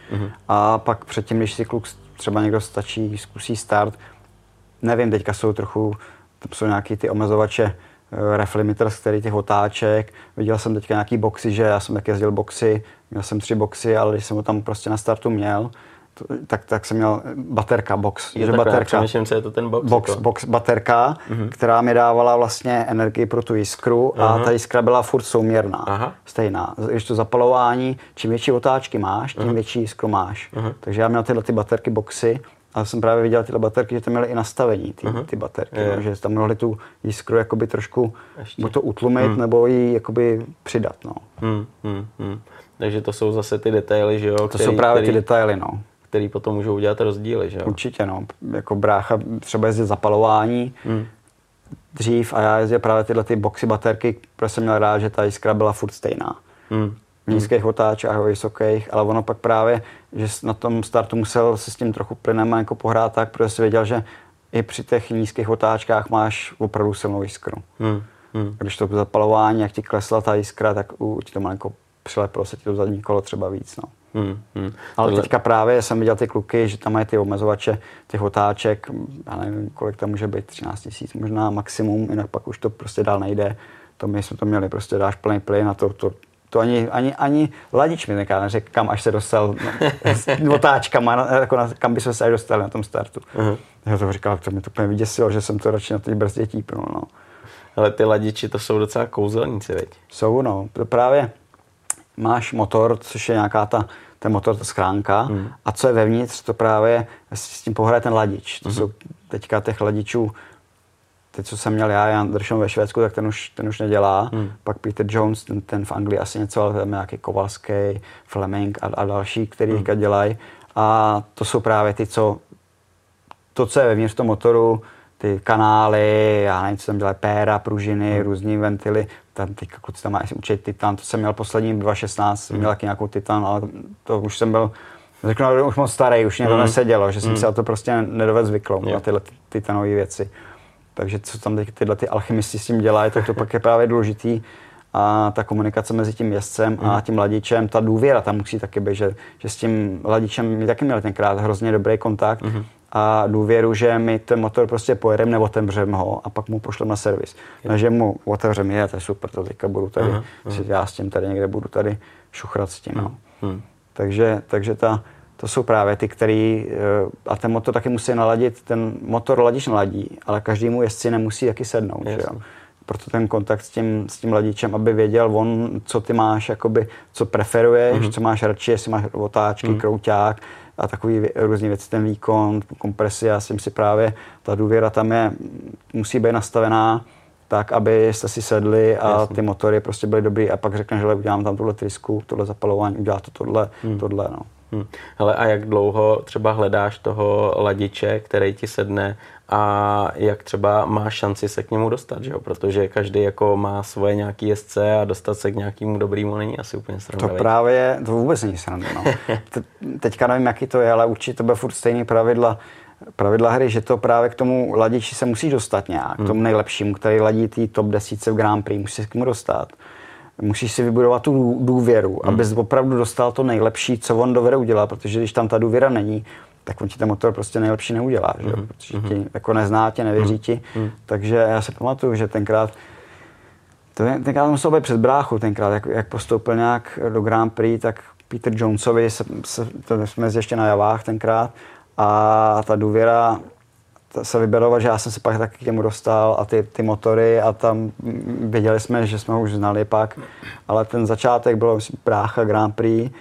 A pak předtím, když si kluk třeba někdo stačí, zkusí start, nevím, teďka jsou nějaký ty omezovače, ref limiter, který těch otáček, viděl jsem teďka nějaký boxy, že já jsem tak jezdil boxy, měl jsem 3 boxy, ale když jsem ho tam prostě na startu měl, tak jsem měl baterka, box. Je baterka, co je to ten box? Box baterka, která mi dávala vlastně energii pro tu jiskru a ta jiskra byla furt souměrná, stejná. Když to zapalování, čím větší otáčky máš, tím větší jiskru máš. Takže já měl tyhle ty baterky, boxy, a jsem právě viděl tyhle baterky, že tam měly i nastavení ty baterky, no, že tam mohly tu jiskru jakoby trošku buď to utlumit, nebo ji jakoby přidat. No. Takže to jsou zase ty detaily, že jo? Jsou právě ty detaily, no. Který potom můžou udělat rozdíly, že jo? Určitě, no. Jako brácha třeba jezdil zapalování dřív a já jezdil právě tyhle ty boxy baterky, protože jsem měl rád, že ta jiskra byla furt stejná. V nízkých otáčkách a vysokých, ale ono pak právě, že na tom startu musel se s tím trochu plynem jako pohrát tak, protože jsi věděl, že i při těch nízkých otáčkách máš opravdu silnou jiskru. Když to zapalování, jak ti klesla ta jiskra, tak ti to malinko přilepilo se ti to zadní kolo třeba víc, no. Ale teďka právě jsem viděl ty kluky, že tam mají ty omezovače, těch otáček, já nevím, kolik tam může být, 13 000 možná maximum, jinak pak už to prostě dál nejde. To my jsme to měli, prostě dáš plný plyn a to ani ladič mi neřekl, kam až se dostal s otáčkama, jako kam bychom se až dostali na tom startu. Já to říkal, to mě to úplně vyděsilo, že jsem to radši na té brzdě típnul, no. Ale ty ladiči to jsou docela kouzelníci, veď? Jsou, no, to právě. Máš motor, což je nějaká ten motor, ta schránka, a co je vevnitř, to právě s tím pohraje ten ladič. To jsou teďka těch ladičů, teď co jsem měl já, Jan Anderson ve Švédsku, tak ten už nedělá. Pak Peter Jones, ten v Anglii asi něco, ale tam nějaký Kovalský, Fleming a další, který teďka dělají. A to jsou právě ty, co je vevnitř toho motoru, ty kanály, já nevím, co tam dělají, péra, pružiny, různý ventily. Teďka kluci tam mají určitě Titan, to jsem měl poslední 2016, měl taky nějakou Titan, ale to už jsem byl, řeknu, už moc starý, už někdo nesedělo, že jsem se na to prostě nedovedl zvyklo, na tyhle titanové věci. Takže co tam tyhle ty alchymisti s tím dělají, tak to pak je právě důležitý. A ta komunikace mezi tím jezdcem a tím ladičem, ta důvěra tam musí taky být, že s tím ladičem mi taky měl tenkrát hrozně dobrý kontakt a důvěru, že my ten motor prostě pojedeme, neotevřeme ho a pak mu pošleme na servis. Takže mu otevřeme, to je super, to teďka budu tady, já s tím tady někde budu tady šuchrat s tím. No. Takže to jsou právě ty, který, a ten motor taky musí naladit, ten motor ladič naladí, ale každému jezdci nemusí taky sednout. Že jo? Proto ten kontakt s tím ladičem, aby věděl on, co ty máš, jakoby, co preferuješ, co máš radši, jestli máš otáčky, krouťák a takový různý věci, ten výkon, kompresi, já si myslím právě, ta důvěra tam je, musí být nastavená tak, aby jste si sedli a ty motory prostě byly dobrý a pak řekneš, že udělám tam tuhle trysku, tohle zapalování, udělá to tohle, tohle, no. Hele, a jak dlouho třeba hledáš toho ladiče, který ti sedne, a jak třeba máš šanci se k němu dostat, že jo? Protože každý jako má svoje nějaký jezdce a dostat se k nějakému dobrýmu není asi úplně sranda. To právě, to vůbec není sranda, no. Teďka nevím, jaký to je, ale určitě to bude furt stejný pravidla hry, že to právě k tomu ladiči se musí dostat nějak, k tomu nejlepšímu, který ladí tý top 10 v Grand Prix, musí se k tomu dostat. Musíš si vybudovat tu důvěru, abys opravdu dostal to nejlepší, co on dovede udělat, protože když tam ta důvěra není, tak on ti ten motor prostě nejlepší neudělá, že? Protože ti jako nezná, tě nevěří ti. Takže já se pamatuju, že tenkrát musel být přes bráchu, jak postoupil nějak do Grand Prix, tak Peter Jonesovi, to jsme ještě na Jawách tenkrát, a ta důvěra se vyberoval, že já jsem se pak taky k němu dostal a ty motory a tam věděli jsme, že jsme ho už znali pak, ale ten začátek bylo brácha Grand Prix,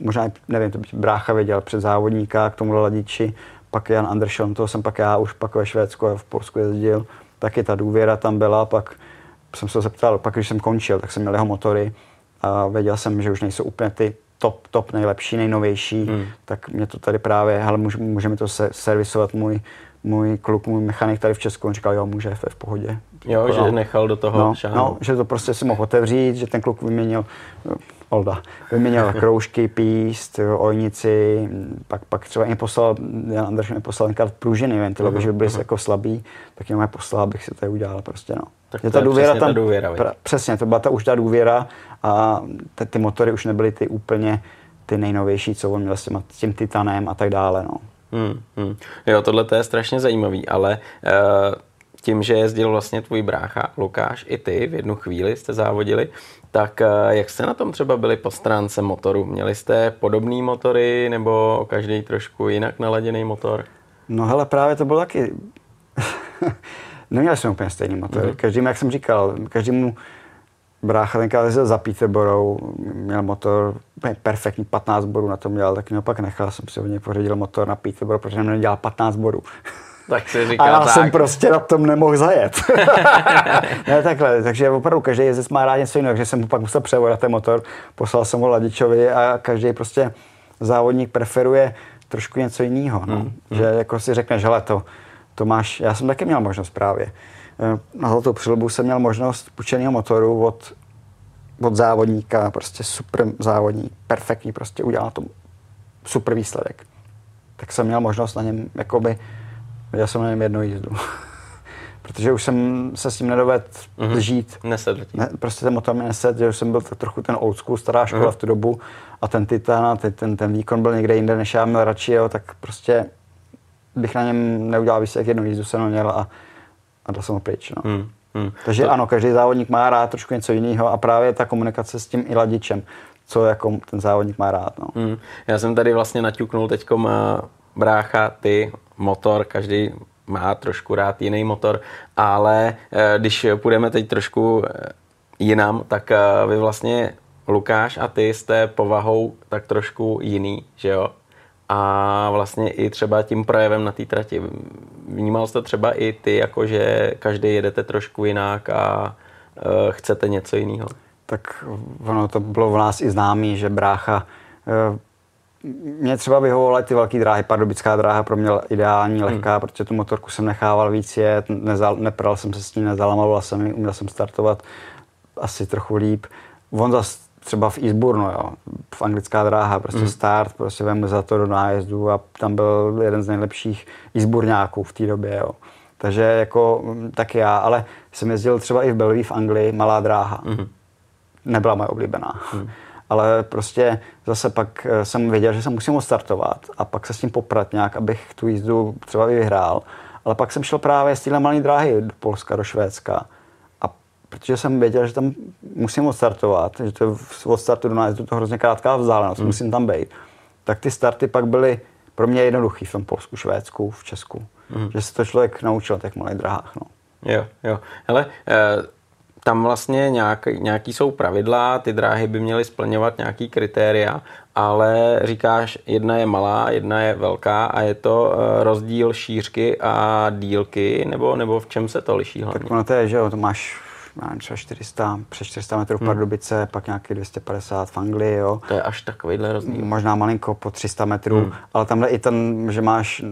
možná, nevím, to by brácha věděl před závodníka k tomu ladiči, pak Jan Anderson, toho jsem pak já už pak ve Švédsku a v Polsku jezdil, taky ta důvěra tam byla, pak jsem se zeptal, pak když jsem končil, tak jsem měl jeho motory a věděl jsem, že už nejsou úplně ty top nejlepší, nejnovější, tak mě to tady právě, hele, můžeme to servisovat můj kluk, můj mechanik tady v Česku, on říkal, jo, může, v pohodě. Jo, no, že nechal do toho šáhnout. No, že to prostě si mohl otevřít, že ten kluk vyměnil kroužky, píst, ojnici, pak třeba jim poslal, Jan Anderson mi poslal tenkrát pružiny, ventilo, že byli jako slabý, tak jenom je poslal, abych si to udělal prostě, no. Tak to ta důvěra přesně tam, ta důvěra. Přesně, to byla ta důvěra a ty motory už nebyly ty úplně ty nejnovější, co on měl s tím titanem a tak dále, no. Jo, tohle to je strašně zajímavý, ale tím, že jezdil vlastně tvůj brácha Lukáš i ty, v jednu chvíli jste závodili, tak jak jste na tom třeba byli po stránce motoru? Měli jste podobné motory nebo každý trošku jinak naladěný motor? No hele, právě to bylo taky... Neměli jsme úplně stejný motor. Každým, jak jsem říkal, každému brácha tenkrát jezdil za Peterborou, měl motor perfektní, 15 bodů na tom dělal, tak naopak nechal jsem si od něj pořídil motor na Peterboro, protože mě dělal 15 bodů. Tak si říkal tak. A já jsem prostě na tom nemohl zajet. Ne takhle, takže opravdu každý jezdec má rád něco jiného, takže jsem mu pak musel převodat ten motor, poslal jsem ho ladičovi a každý prostě závodník preferuje trošku něco jiného. No. Že jako si řekneš, hele to máš, já jsem taky měl možnost právě. Na Zlatou přilbu jsem měl možnost půjčeného motoru od závodníka, prostě super závodník, perfektní, prostě udělal to super výsledek. Tak jsem měl možnost na něm, jakoby, já jsem na něm jednu jízdu. Protože už jsem se s tím nedovedl žít. Prostě ten motor mi nesedl, že už jsem byl tak trochu ten old school, stará škola v tu dobu a ten Titan a ten výkon byl někde jinde, než já měl radši, jo, tak prostě bych na něm neudělal výsledek, jednu jízdu jsem měl a dal jsem ho pryč, no. Takže ano, každý závodník má rád trošku něco jiného a právě ta komunikace s tím i ladičem, co jako ten závodník má rád, no. Já jsem tady vlastně naťuknul teďkom brácha, ty, motor, každý má trošku rád jiný motor, ale když půjdeme teď trošku jinam, tak vy vlastně, Lukáš a ty, jste povahou tak trošku jiný, že jo? A vlastně i třeba tím projevem na té trati. Vnímal jste třeba i ty, jakože každý jedete trošku jinak a chcete něco jiného? Tak ono to bylo v nás i známý, že brácha... Mě třeba vyhovovaly ty velké dráhy. Pardubická dráha pro mě ideální, lehká, protože tu motorku jsem nechával víc jet, nepral jsem se s ní, nezalamaval jsem ji, uměl jsem startovat asi trochu líp. On zase třeba v Eastbournu, jo, v anglická dráha, prostě start, prostě vem za to do nájezdu a tam byl jeden z nejlepších Eastbourňáků v té době, jo. Takže jako taky já, ale jsem jezdil třeba i v Belvii v Anglii, malá dráha. Nebyla moje oblíbená. Ale prostě zase pak jsem věděl, že se musím odstartovat a pak se s tím poprat nějak, abych tu jízdu třeba i vyhrál. Ale pak jsem šel právě z téhle malé dráhy do Polska, do Švédska. Protože jsem věděl, že tam musím odstartovat, že to je od startu do nájezdu to hrozně krátká vzdálenost, musím tam být. Tak ty starty pak byly pro mě jednoduchý v tom Polsku, Švédsku, v Česku. Že se to člověk naučil na těch malých dráhách. No. Jo. Hele, tam vlastně nějaký jsou pravidla, ty dráhy by měly splňovat nějaký kritéria, ale říkáš, jedna je malá, jedna je velká a je to rozdíl šířky a dílky, nebo v čem se to liší hlavně? Tak ono to je, že jo, to máš třeba 400 metrů v Pardubice, pak nějaký 250 v Anglii, jo. To je až takovýhle rozdíl. Možná malinko po 300 metrů, ale tamhle i ten, že máš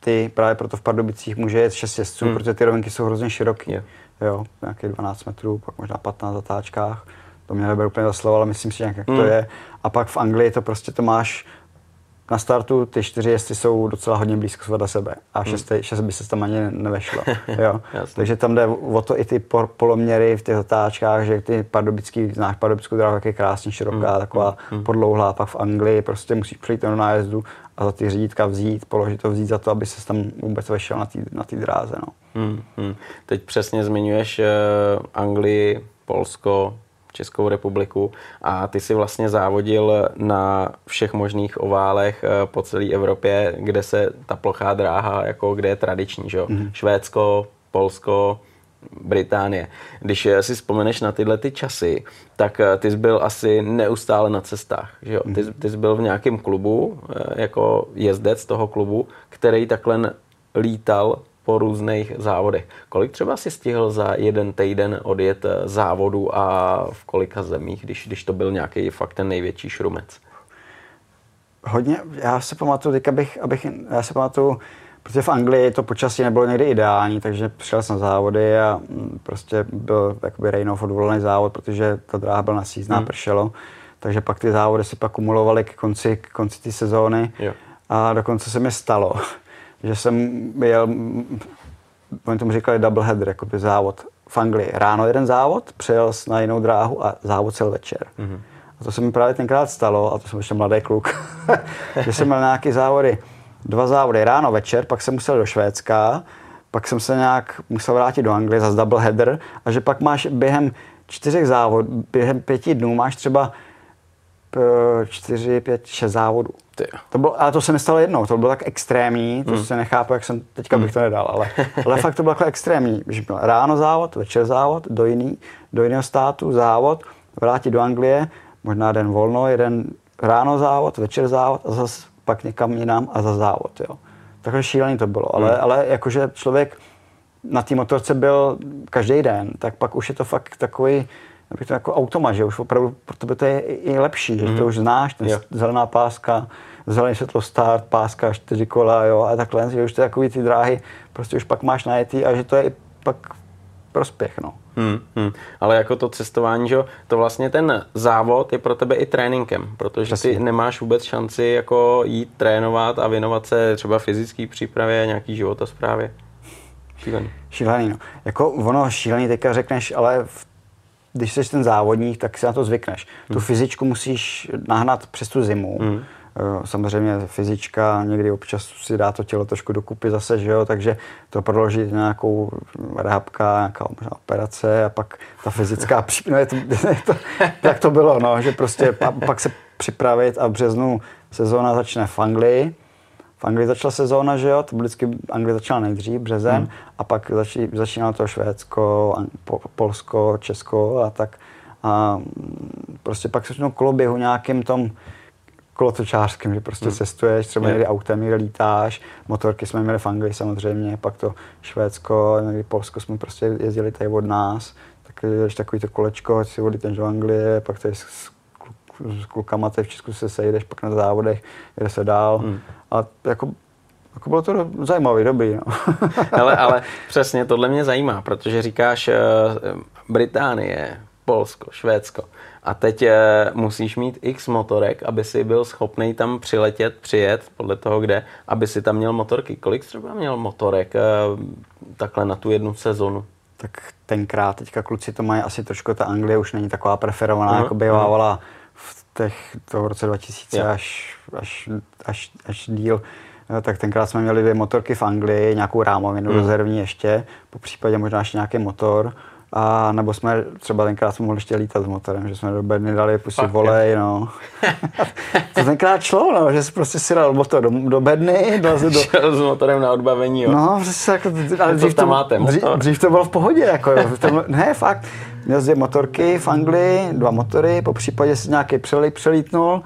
ty, právě proto v Pardubicích může jet 6 jezdců, protože ty rovinky jsou hrozně široký, jo, nějakých 12 metrů, pak možná 15 zatáčkách, to mě neberu úplně za slovo, ale myslím si nějak, jak to je. A pak v Anglii to prostě to máš na startu, ty 4 jezdci jsou docela hodně blízko vedle sebe a 6 by se tam ani nevešlo. Jo. Takže tam jde o to i ty poloměry v těch zatáčkách, že ty pardubický, znáš pardubickou dráhu, jak je krásně široká, taková podlouhlá, pak v Anglii prostě musíš přijít do nájezdu a za ty řídítka vzít, položit to, vzít za to, aby se tam vůbec vešel na té dráze. No. Teď přesně zmiňuješ Anglii, Polsko, Českou republiku a ty si vlastně závodil na všech možných oválech po celé Evropě, kde se ta plochá dráha, jako kde je tradiční, že? Švédsko, Polsko, Británie. Když si vzpomeneš na tyhle ty časy, tak ty jsi byl asi neustále na cestách, že jo? Ty jsi byl v nějakém klubu, jako jezdec toho klubu, který takhle lítal po různých závodech. Kolik třeba si stihl za jeden týden odjet závodu a v kolika zemích, když to byl nějaký fakt ten největší šrumec? Hodně, já se pamatuju, protože v Anglii to počasí nebylo někdy ideální, takže přišel jsem na závody a prostě byl jakoby rain-off odvolený závod, protože ta dráha byla nasízná, pršelo, takže pak ty závody se pak kumulovaly k konci té sezóny a dokonce se mi stalo, že jsem jel, oni tomu říkali double header, jakoby závod v Anglii. Ráno jeden závod, přijel na jinou dráhu a závod cel večer. A to se mi právě tenkrát stalo, a to jsem ještě mladý kluk, že jsem měl nějaké závody, 2 závody ráno, večer, pak jsem musel do Švédska, pak jsem se nějak musel vrátit do Anglie, zase double header, a že pak máš během 4 závodů, během 5 dnů máš třeba 4, 5, 6 závodů. To bylo, ale to se mi stalo jednou, to bylo tak extrémní, to se nechápu, jak jsem, teďka bych to nedal, ale fakt to bylo takhle extrémní, že byl ráno závod, večer závod, do jiného státu závod, vrátit do Anglie, možná den volno, jeden ráno závod, večer závod a zase pak někam jinam a za závod, jo. Takhle šílený to bylo, ale jakože člověk na té motorce byl každý den, tak pak už je to fakt takový, je to jako automa, že už opravdu pro tebe to je i lepší, že to už znáš, ten zelená páska, zelený světlo start, páska, 4 kola, jo, a takhle, že už ty takový ty dráhy, prostě už pak máš najetý a že to je i pak prospěch, no. Ale jako to cestování, že to vlastně ten závod je pro tebe i tréninkem, protože ty nemáš vůbec šanci jako jít trénovat a věnovat se třeba fyzické přípravě, nějaký životosprávě. Šílený, no. Jako ono šílený teďka řekneš, ale když jsi ten závodník, tak si na to zvykneš. Tu fyzičku musíš nahnat přes tu zimu. Samozřejmě fyzička, někdy občas si dá to tělo trošku dokupy zase, že jo, takže to prodloužit nějakou rehabka, nějaká možná operace a pak ta fyzická tak to bylo, no, že prostě pak se připravit a v březnu sezóna začne v Anglii. V Anglii začala sezóna, že jo, to vždycky Anglie začala nejdřív, březen, a pak začínalo to Švédsko, Polsko, Česko a tak. A prostě pak se v tom koloběhu nějakým tom kolotočářským, že prostě cestuješ, třeba někdy autem, někdy lítáš, motorky jsme měli v Anglii samozřejmě, pak to Švédsko, někdy Polsko jsme prostě jezdili tady od nás, tak jdeš takový to kolečko, si odjíš do Anglie, pak tady s klukama tady v Česku se sejdeš, pak na závodech, jde se dál. A jako bylo to zajímavý, dobrý. No. ale přesně tohle mě zajímá, protože říkáš Británie, Polsko, Švédsko a teď musíš mít x motorek, aby si byl schopný tam přijet, podle toho kde, aby si tam měl motorky. Kolik třeba měl motorek takhle na tu jednu sezonu? Tak tenkrát, teďka kluci to mají asi trošku, ta Anglie už není taková preferovaná, jako bývávala v toho roce 2000 až díl, tak tenkrát jsme měli 2 motorky v Anglii, nějakou rámovinu rezervní ještě, po případě možná ještě nějaký motor, a nebo jsme třeba tenkrát jsme mohli ještě lítat s motorem, že jsme do bedny dali pustit volej, no. To tenkrát šlo, no, že jsi prostě si dal motor do bedny, šel s motorem na odbavení, jo. No, prostě jako, ale dřív to bylo v pohodě, jako jo, ne, fakt. Měl jsi 2 motorky v Anglii, 2 motory, po případě si nějaký přelítnul.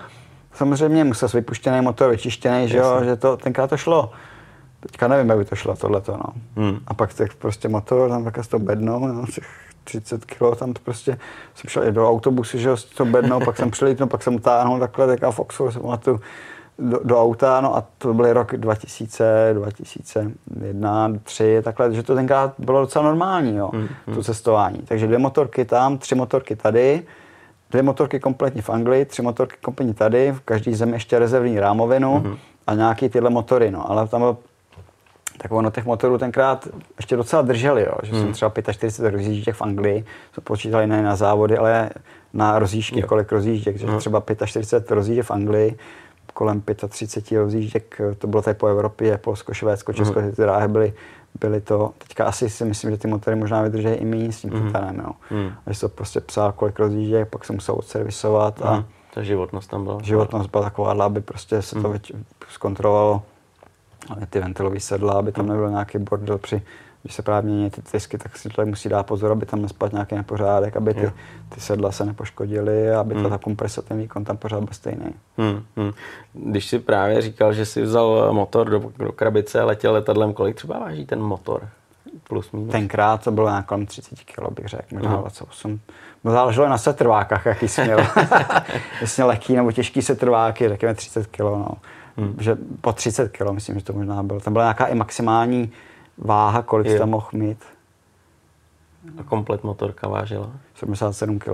Samozřejmě musel jsi vypuštěný motor, vyčištěný, že jo, že to tenkrát to šlo. teďka nevím, jak by to šlo tohleto, no. A pak těch prostě motor, tam také s tou bednou, no, těch 30 kilo, tam to prostě jsem šel i do autobusu, že s tou bednou, pak jsem přilítnul, pak jsem táhnul takhle, taká Foxu, jsem tu do auta, no a to byly roky 2000, 2001, 3, takhle, že to tenkrát bylo docela normální, jo, to cestování. Takže 2 motorky tam, 3 motorky tady, 2 motorky kompletně v Anglii, 3 motorky kompletně tady, v každý zemi ještě rezervní rámovinu a nějaký tyhle motory, no, ale tam bylo, tak ono těch motorů tenkrát ještě docela drželi, jo, že jsem třeba 45 rozjížděk v Anglii, jsme počítali ne na závody, ale na rozjížděk, kolik rozjížděk, že třeba 45 rozjížděk v Anglii, kolem 35 rozjížděk, to bylo tady po Evropě, Polsko, Švédsko, Česko, ty dráhy byly to, teďka asi si myslím, že ty motory možná vydržejí i méně s tím titanem, no. A že to prostě psal, kolik rozjížděk, pak se musel odservisovat a... Ta životnost tam byla? Životnost byla taková, aby prostě se to zkontrolovalo, ty ventilové sedla, aby tam nebyl nějaký bordel při, když se právě mění ty tisky, tak si člověk musí dát pozor, aby tam nespadl nějaký nepořádek, aby ty sedla se nepoškodily, aby ta komprese, ten výkon tam pořád byl stejný. Když si právě říkal, že si vzal motor do krabice a letěl letadlem, kolik třeba váží ten motor? Plus, minus. Tenkrát to bylo na kolem 30 kg, bych řekl, možná 28. Záleželo na setrvákách, jaký jsi měl. Jestli lehký nebo těžký setrváky, řekněme 30 kg, no. Že po 30 kg, myslím, že to možná bylo. Tam byla nějaká i maximální váha, kolik jsi tam mohl mít. A komplet motorka vážila? 77 kg.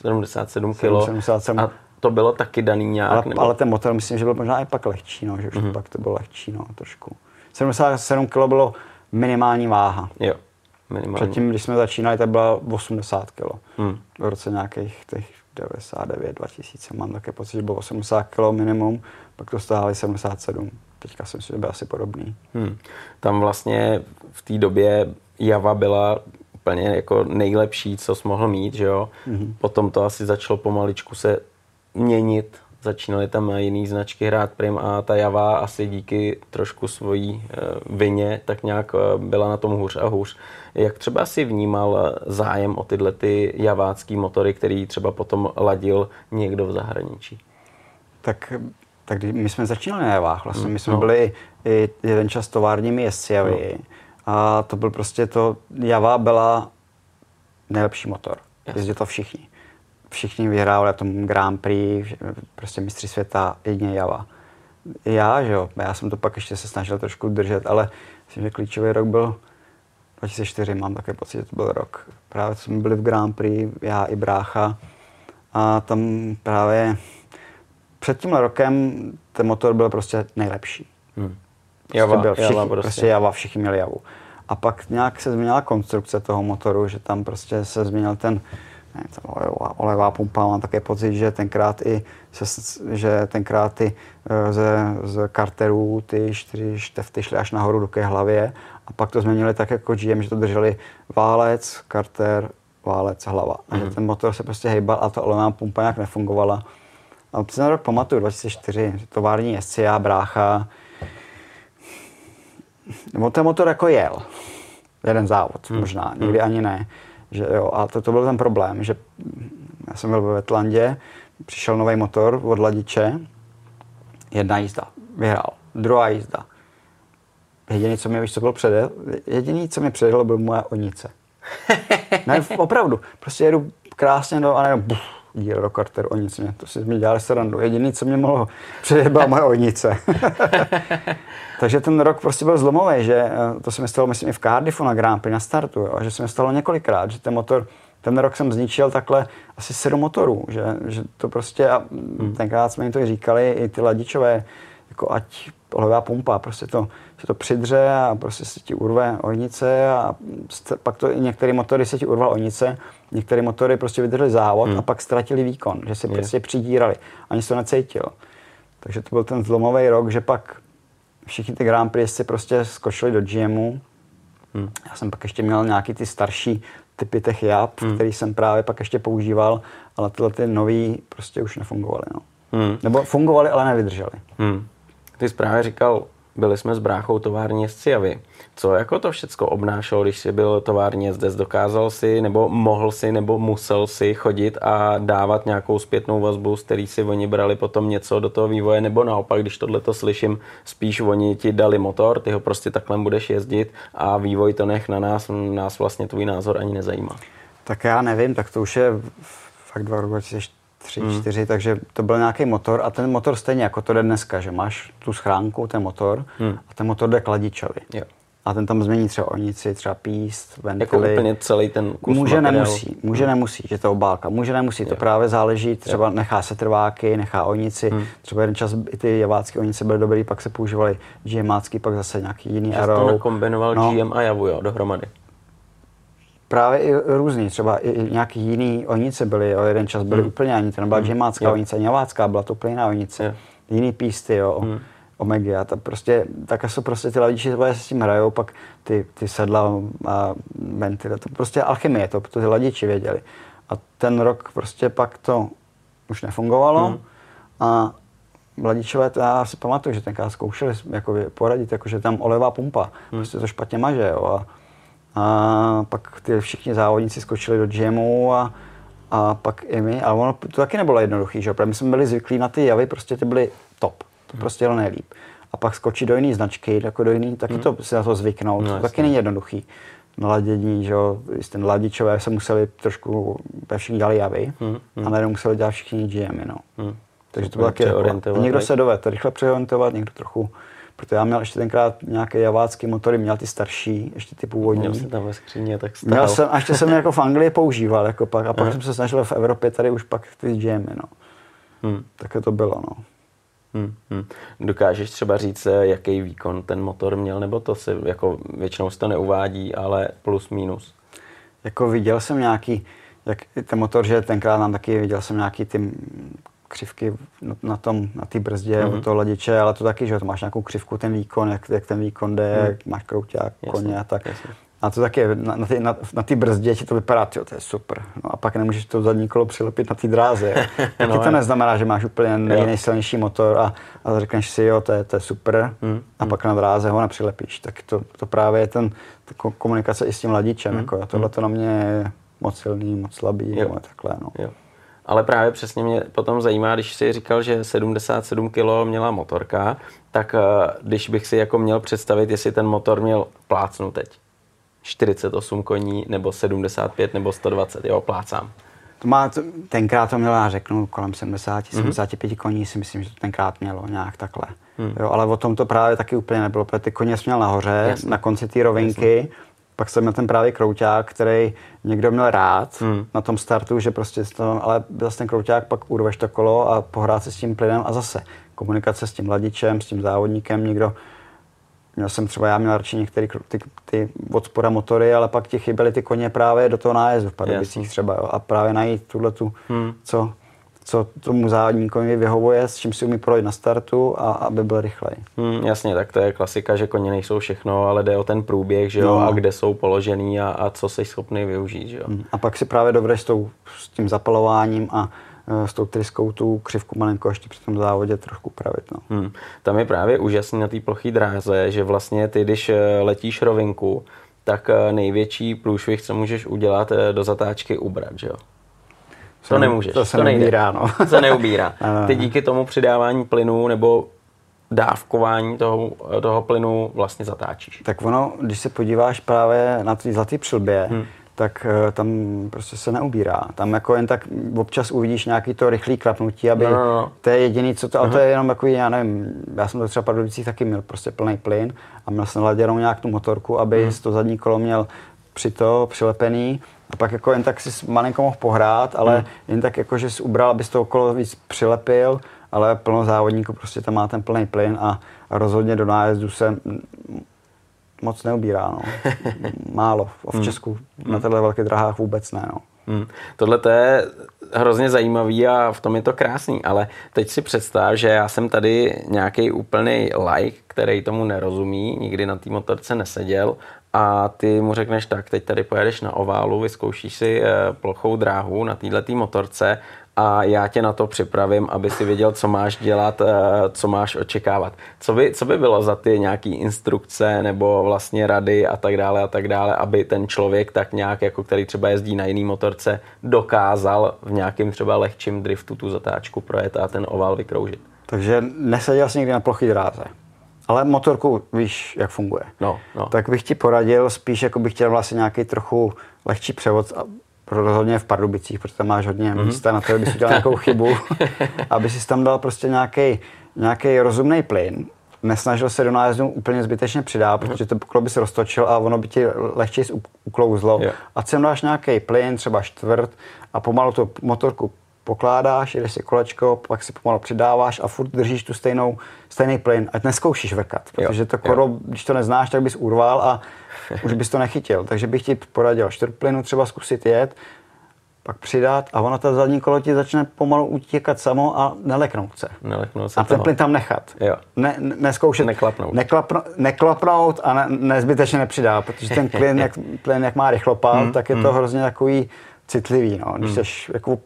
77 kg. 77. A to bylo taky daný nějak? Ale ten motor, myslím, že byl možná i pak lehčí, no, že už pak to bylo lehčí, no, trošku. 77 kg bylo minimální váha. Jo, minimální. Předtím, když jsme začínali, tak byla 80 kg. V roce nějakých těch 99, 2000 mám také pocit, že bylo 80 kg minimum, pak to stáhli 77. Teďka jsem si byl asi podobný. Tam vlastně v té době Jawa byla úplně jako nejlepší, co jsi mohl mít, že jo? Potom to asi začalo pomaličku se měnit. Začínaly tam jiný značky hrát prim a ta Jawa asi díky trošku svojí vině tak nějak byla na tom hůř a hůř. Jak třeba si vnímal zájem o tyhle ty javácký motory, který třeba potom ladil někdo v zahraničí? Tak my jsme začínali na Jawách, vlastně my jsme byli i jeden čas továrními jezdci Javy a to byl prostě to, Jawa byla nejlepší motor, jezdili to všichni. Všichni vyhrávali na tom Grand Prix, prostě mistři světa, jedině Jawa. Já, že jo, já jsem to pak ještě se snažil trošku držet, ale myslím, že klíčový rok byl 2004, mám také pocit, že to byl rok. Právě jsme byli v Grand Prix, já i brácha a tam právě před tímhle rokem ten motor byl prostě nejlepší. Prostě Jawa, byl všichni, prostě Jawa, všichni měli Jawu. A pak nějak se změnila konstrukce toho motoru, že tam prostě se změnil ten olejová pumpa, mám také pocit, že tenkrát ty z karterů ty 4 štefty šly až nahoru do ke hlavě a pak to změnili tak jako GM, že to drželi válec, karter, válec, hlava. A že ten motor se prostě hejbal a ta olejová pumpa nějak nefungovala. A ten rok pamatuju, 2004, tovární jezdci, já, brácha. Ten motor jako jel. Jeden závod možná, nikdy ani ne. Že jo, a to byl ten problém, že já jsem byl ve Vetlandě, přišel nový motor od ladiče, 1 jízda, vyhrál, 2. jízda. Jediný, co mě předjelo, byl moje onice. Ne, opravdu, prostě jedu krásně a nejenom díl do karteru, onice mě, to si mi dělali srandu. Jediný, co mě mohlo předjet, byla moje onice. Takže ten rok prostě byl zlomový, že to se mi stalo, myslím, i v Cardiffu na Grand Prix na startu, jo, že se mi stalo několikrát, že ten motor, ten rok jsem zničil takhle asi 7 motorů, že to prostě, a tenkrát jsme jim to i říkali, i ty ladičové, jako ať olejová pumpa, prostě to, se to přidře a prostě se ti urve ojnice a pak to i některé motory se ti urval ojnice, některé motory prostě vydržely závod a pak ztratili výkon, že se prostě přidírali, ani se to necítil. Takže to byl ten zlomový rok, že pak všichni ty Grand Prix si prostě skočili do GMu. Já jsem pak ještě měl nějaký ty starší typy těch Jaw, který jsem právě pak ještě používal, ale tyhle ty nový prostě už nefungovaly, no. Nebo fungovaly, ale nevydržely. Ty jsi právě říkal byli jsme s bráchou továrněz z Javy. Co jako to všecko obnášelo, když jsi byl továrněz zde, dokázal si, nebo mohl si, nebo musel si chodit a dávat nějakou zpětnou vazbu, z který si oni brali potom něco do toho vývoje, nebo naopak, když tohleto slyším, spíš oni ti dali motor, ty ho prostě takhle budeš jezdit a vývoj to nech na nás vlastně tvůj názor ani nezajímá. Tak já nevím, tak to už je fakt 2003, 2004, takže to byl nějaký motor a ten motor stejně jako to jde dneska, že máš tu schránku, ten motor a ten motor jde k ladičovi. Jo. A ten tam změní třeba ornici, třeba píst, ventily. Jako úplně celý ten kus Může, nemusí, že to obálka. Může, nemusí, to právě záleží, třeba nechá se trváky, nechá ornici. Třeba jeden čas i ty javácké ornice byly dobrý, pak se používaly GMácky, pak zase nějaký jiný arrow. Že to nakombinoval GM a Javu, jo, dohromady. Právě i různý, třeba i nějaký jiný ornice byly, jo, jeden čas byly úplně ani, ten byla GMácká ornice, javácká, byla to plná ornice, jiný písty, jo. Omega, ta prostě, tak jsou prostě ty ladiči se s tím hrajou, pak ty sedla a ventily, to prostě alchymie, to ty ladiči věděli. A ten rok prostě pak to už nefungovalo a ladičové, já si pamatuju, že tenkrát zkoušeli jakoby poradit, jakože tam olejová pumpa, prostě to špatně maže, jo. A pak ty všichni závodníci skočili do GMu a pak i my, ale ono to taky nebylo jednoduchý, že jo, protože my jsme byli zvyklí na ty javy, prostě ty byly top. Prostě jel nejlíp. A pak skočit do jiné značky, jako do jiný, taky to si na to zvyknout, no, to taky není jednoduchý. Naladění, že jo, ten ladičové se museli trošku, všichni dělali javy, a najednou museli dělat všichni GMy, no. Takže to bylo taky, někdo se dovede rychle přeorientovat, někdo trochu, protože já měl ještě tenkrát nějaké javácké motory, měl ty starší, ještě ty původní. Měl jsem tam ve skříně, tak stál. Měl jsem, a ještě jsem jako v Anglii používal, jako pak, a pak jsem se snažil v Evropě tady už pak ty GMy, no. Také to bylo, no. Dokážeš třeba říct, jaký výkon ten motor měl, nebo to si jako většinou se to neuvádí, ale plus minus? Jako viděl jsem nějaký, jak ten motor, že tenkrát nám taky viděl jsem nějaký ty křivky na té brzdě od toho ladiče, ale to taky, že to máš nějakou křivku, ten výkon, jak ten výkon jde, jak máš krouťák, koně a tak. Jasně. A to taky na té brzdě ti to vypadá, tyjo, to je super. No a pak nemůžeš to zadní kolo přilepit na té dráze. Taky to neznamená, že máš úplně nejsilnější motor a řekneš si, jo, to je super, a pak na dráze ho nepřilepíš. Tak to právě je ta komunikace i s tím ladičem. Jako, a tohle to na mě je moc silný, moc slabý, no, takhle. No. Jo. Ale právě přesně mě potom zajímá, když jsi říkal, že 77 kg měla motorka, tak když bych si jako měl představit, jestli ten motor měl plácnu teď. 48 koní, nebo 75, nebo 120, jo, plácám. Tenkrát to mělo, já řeknu, kolem 70, 75 koní si myslím, že to tenkrát mělo nějak takhle. Jo, ale o tom to právě taky úplně nebylo, protože ty koně jsi měl nahoře, na konci té rovinky, pak jsem měl ten právě krouťák, který někdo měl rád na tom startu, že prostě, ale zase ten krouťák, pak urveš to kolo a pohrát se s tím plynem a zase komunikace s tím ladičem, s tím závodníkem, někdo. Já měl radši některé ty od spoda motory, ale pak ti chyběly ty koně právě do toho nájezdu v Pardubicích třeba. Jo, a právě najít tuhletu, co tomu závodníkovi vyhovuje, s čím si umí projít na startu a aby byl rychleji. Jasně, tak to je klasika, že koně nejsou všechno, ale jde o ten průběh, že jo, a kde jsou položený a co jsi schopný využít, že jo. A pak si právě dobré s tím zapalováním a s tou tryskou tu křivku malinko ještě při tom závodě trošku upravit. No. Tam je právě úžasný na té ploché dráze, že vlastně ty, když letíš rovinku, tak největší průšvih, co můžeš udělat, do zatáčky ubrat, že jo? To nemůžeš. To se neubírá. Ty díky tomu přidávání plynu nebo dávkování toho plynu vlastně zatáčíš. Tak ono, když se podíváš právě na té Zlaté přilbě, tak tam prostě se neubírá. Tam jako jen tak občas uvidíš nějaký to rychlý klapnutí, aby to je jediný, co to, a to je jenom takový, já nevím, já jsem to třeba v Pardubicích taky měl prostě plný plyn a měl jsem naladěnou nějak tu motorku, aby to zadní kolo měl přilepený a pak jako jen tak si malinko mohl pohrát, ale jen tak jako, že jsi ubral, aby z toho kolo víc přilepil, ale plno závodníků prostě tam má ten plný plyn a rozhodně do nájezdu se moc neubírá, no. Málo. V Česku na těchto velkých drahách vůbec ne, no. Tohle to je hrozně zajímavý a v tom je to krásný, ale teď si představ, že já jsem tady nějaký úplný laik, který tomu nerozumí, nikdy na té motorce neseděl a ty mu řekneš tak, teď tady pojedeš na oválu, vyzkoušíš si plochou dráhu na této motorce a já tě na to připravím, aby si věděl, co máš dělat, co máš očekávat. Co by bylo za ty nějaký instrukce nebo vlastně rady a tak dále, aby ten člověk tak nějak, jako který třeba jezdí na jiný motorce, dokázal v nějakým třeba lehčím driftu tu zatáčku projet a ten oval vykroužit? Takže neseděl jsi někdy na plochodráze, ale motorku víš, jak funguje. No. Tak bych ti poradil spíš, jako bych chtěl vlastně nějaký trochu lehčí převod, rozhodně v Pardubicích, protože tam máš hodně místa na to, aby si dělal nějakou chybu, aby si tam dal prostě nějaký rozumný plyn. Nesnažil se do nájezdu úplně zbytečně přidat, protože to kolo by se roztočil a ono by ti lehčeji uklouzlo. Yeah. A sem dáš nějaký plyn, třeba čtvrt, a pomalu tu motorku pokládáš, jdeš si kolečko, pak si pomalu přidáváš a furt držíš tu stejný plyn, ať neskoušíš vrkat, protože to kolo, když to neznáš, tak bys urval a už bys to nechytil. Takže bych ti poradil čtvrtplynu třeba zkusit jet, pak přidat a ono ta zadní kolo ti začne pomalu utíkat samo a neleknout se. A ten plyn tam nechat. Neskoušet. Neklapnout a nezbytečně nepřidá, protože ten plyn jak má rychlopál, tak je to hrozně takový citlivý, no. Když jsi jako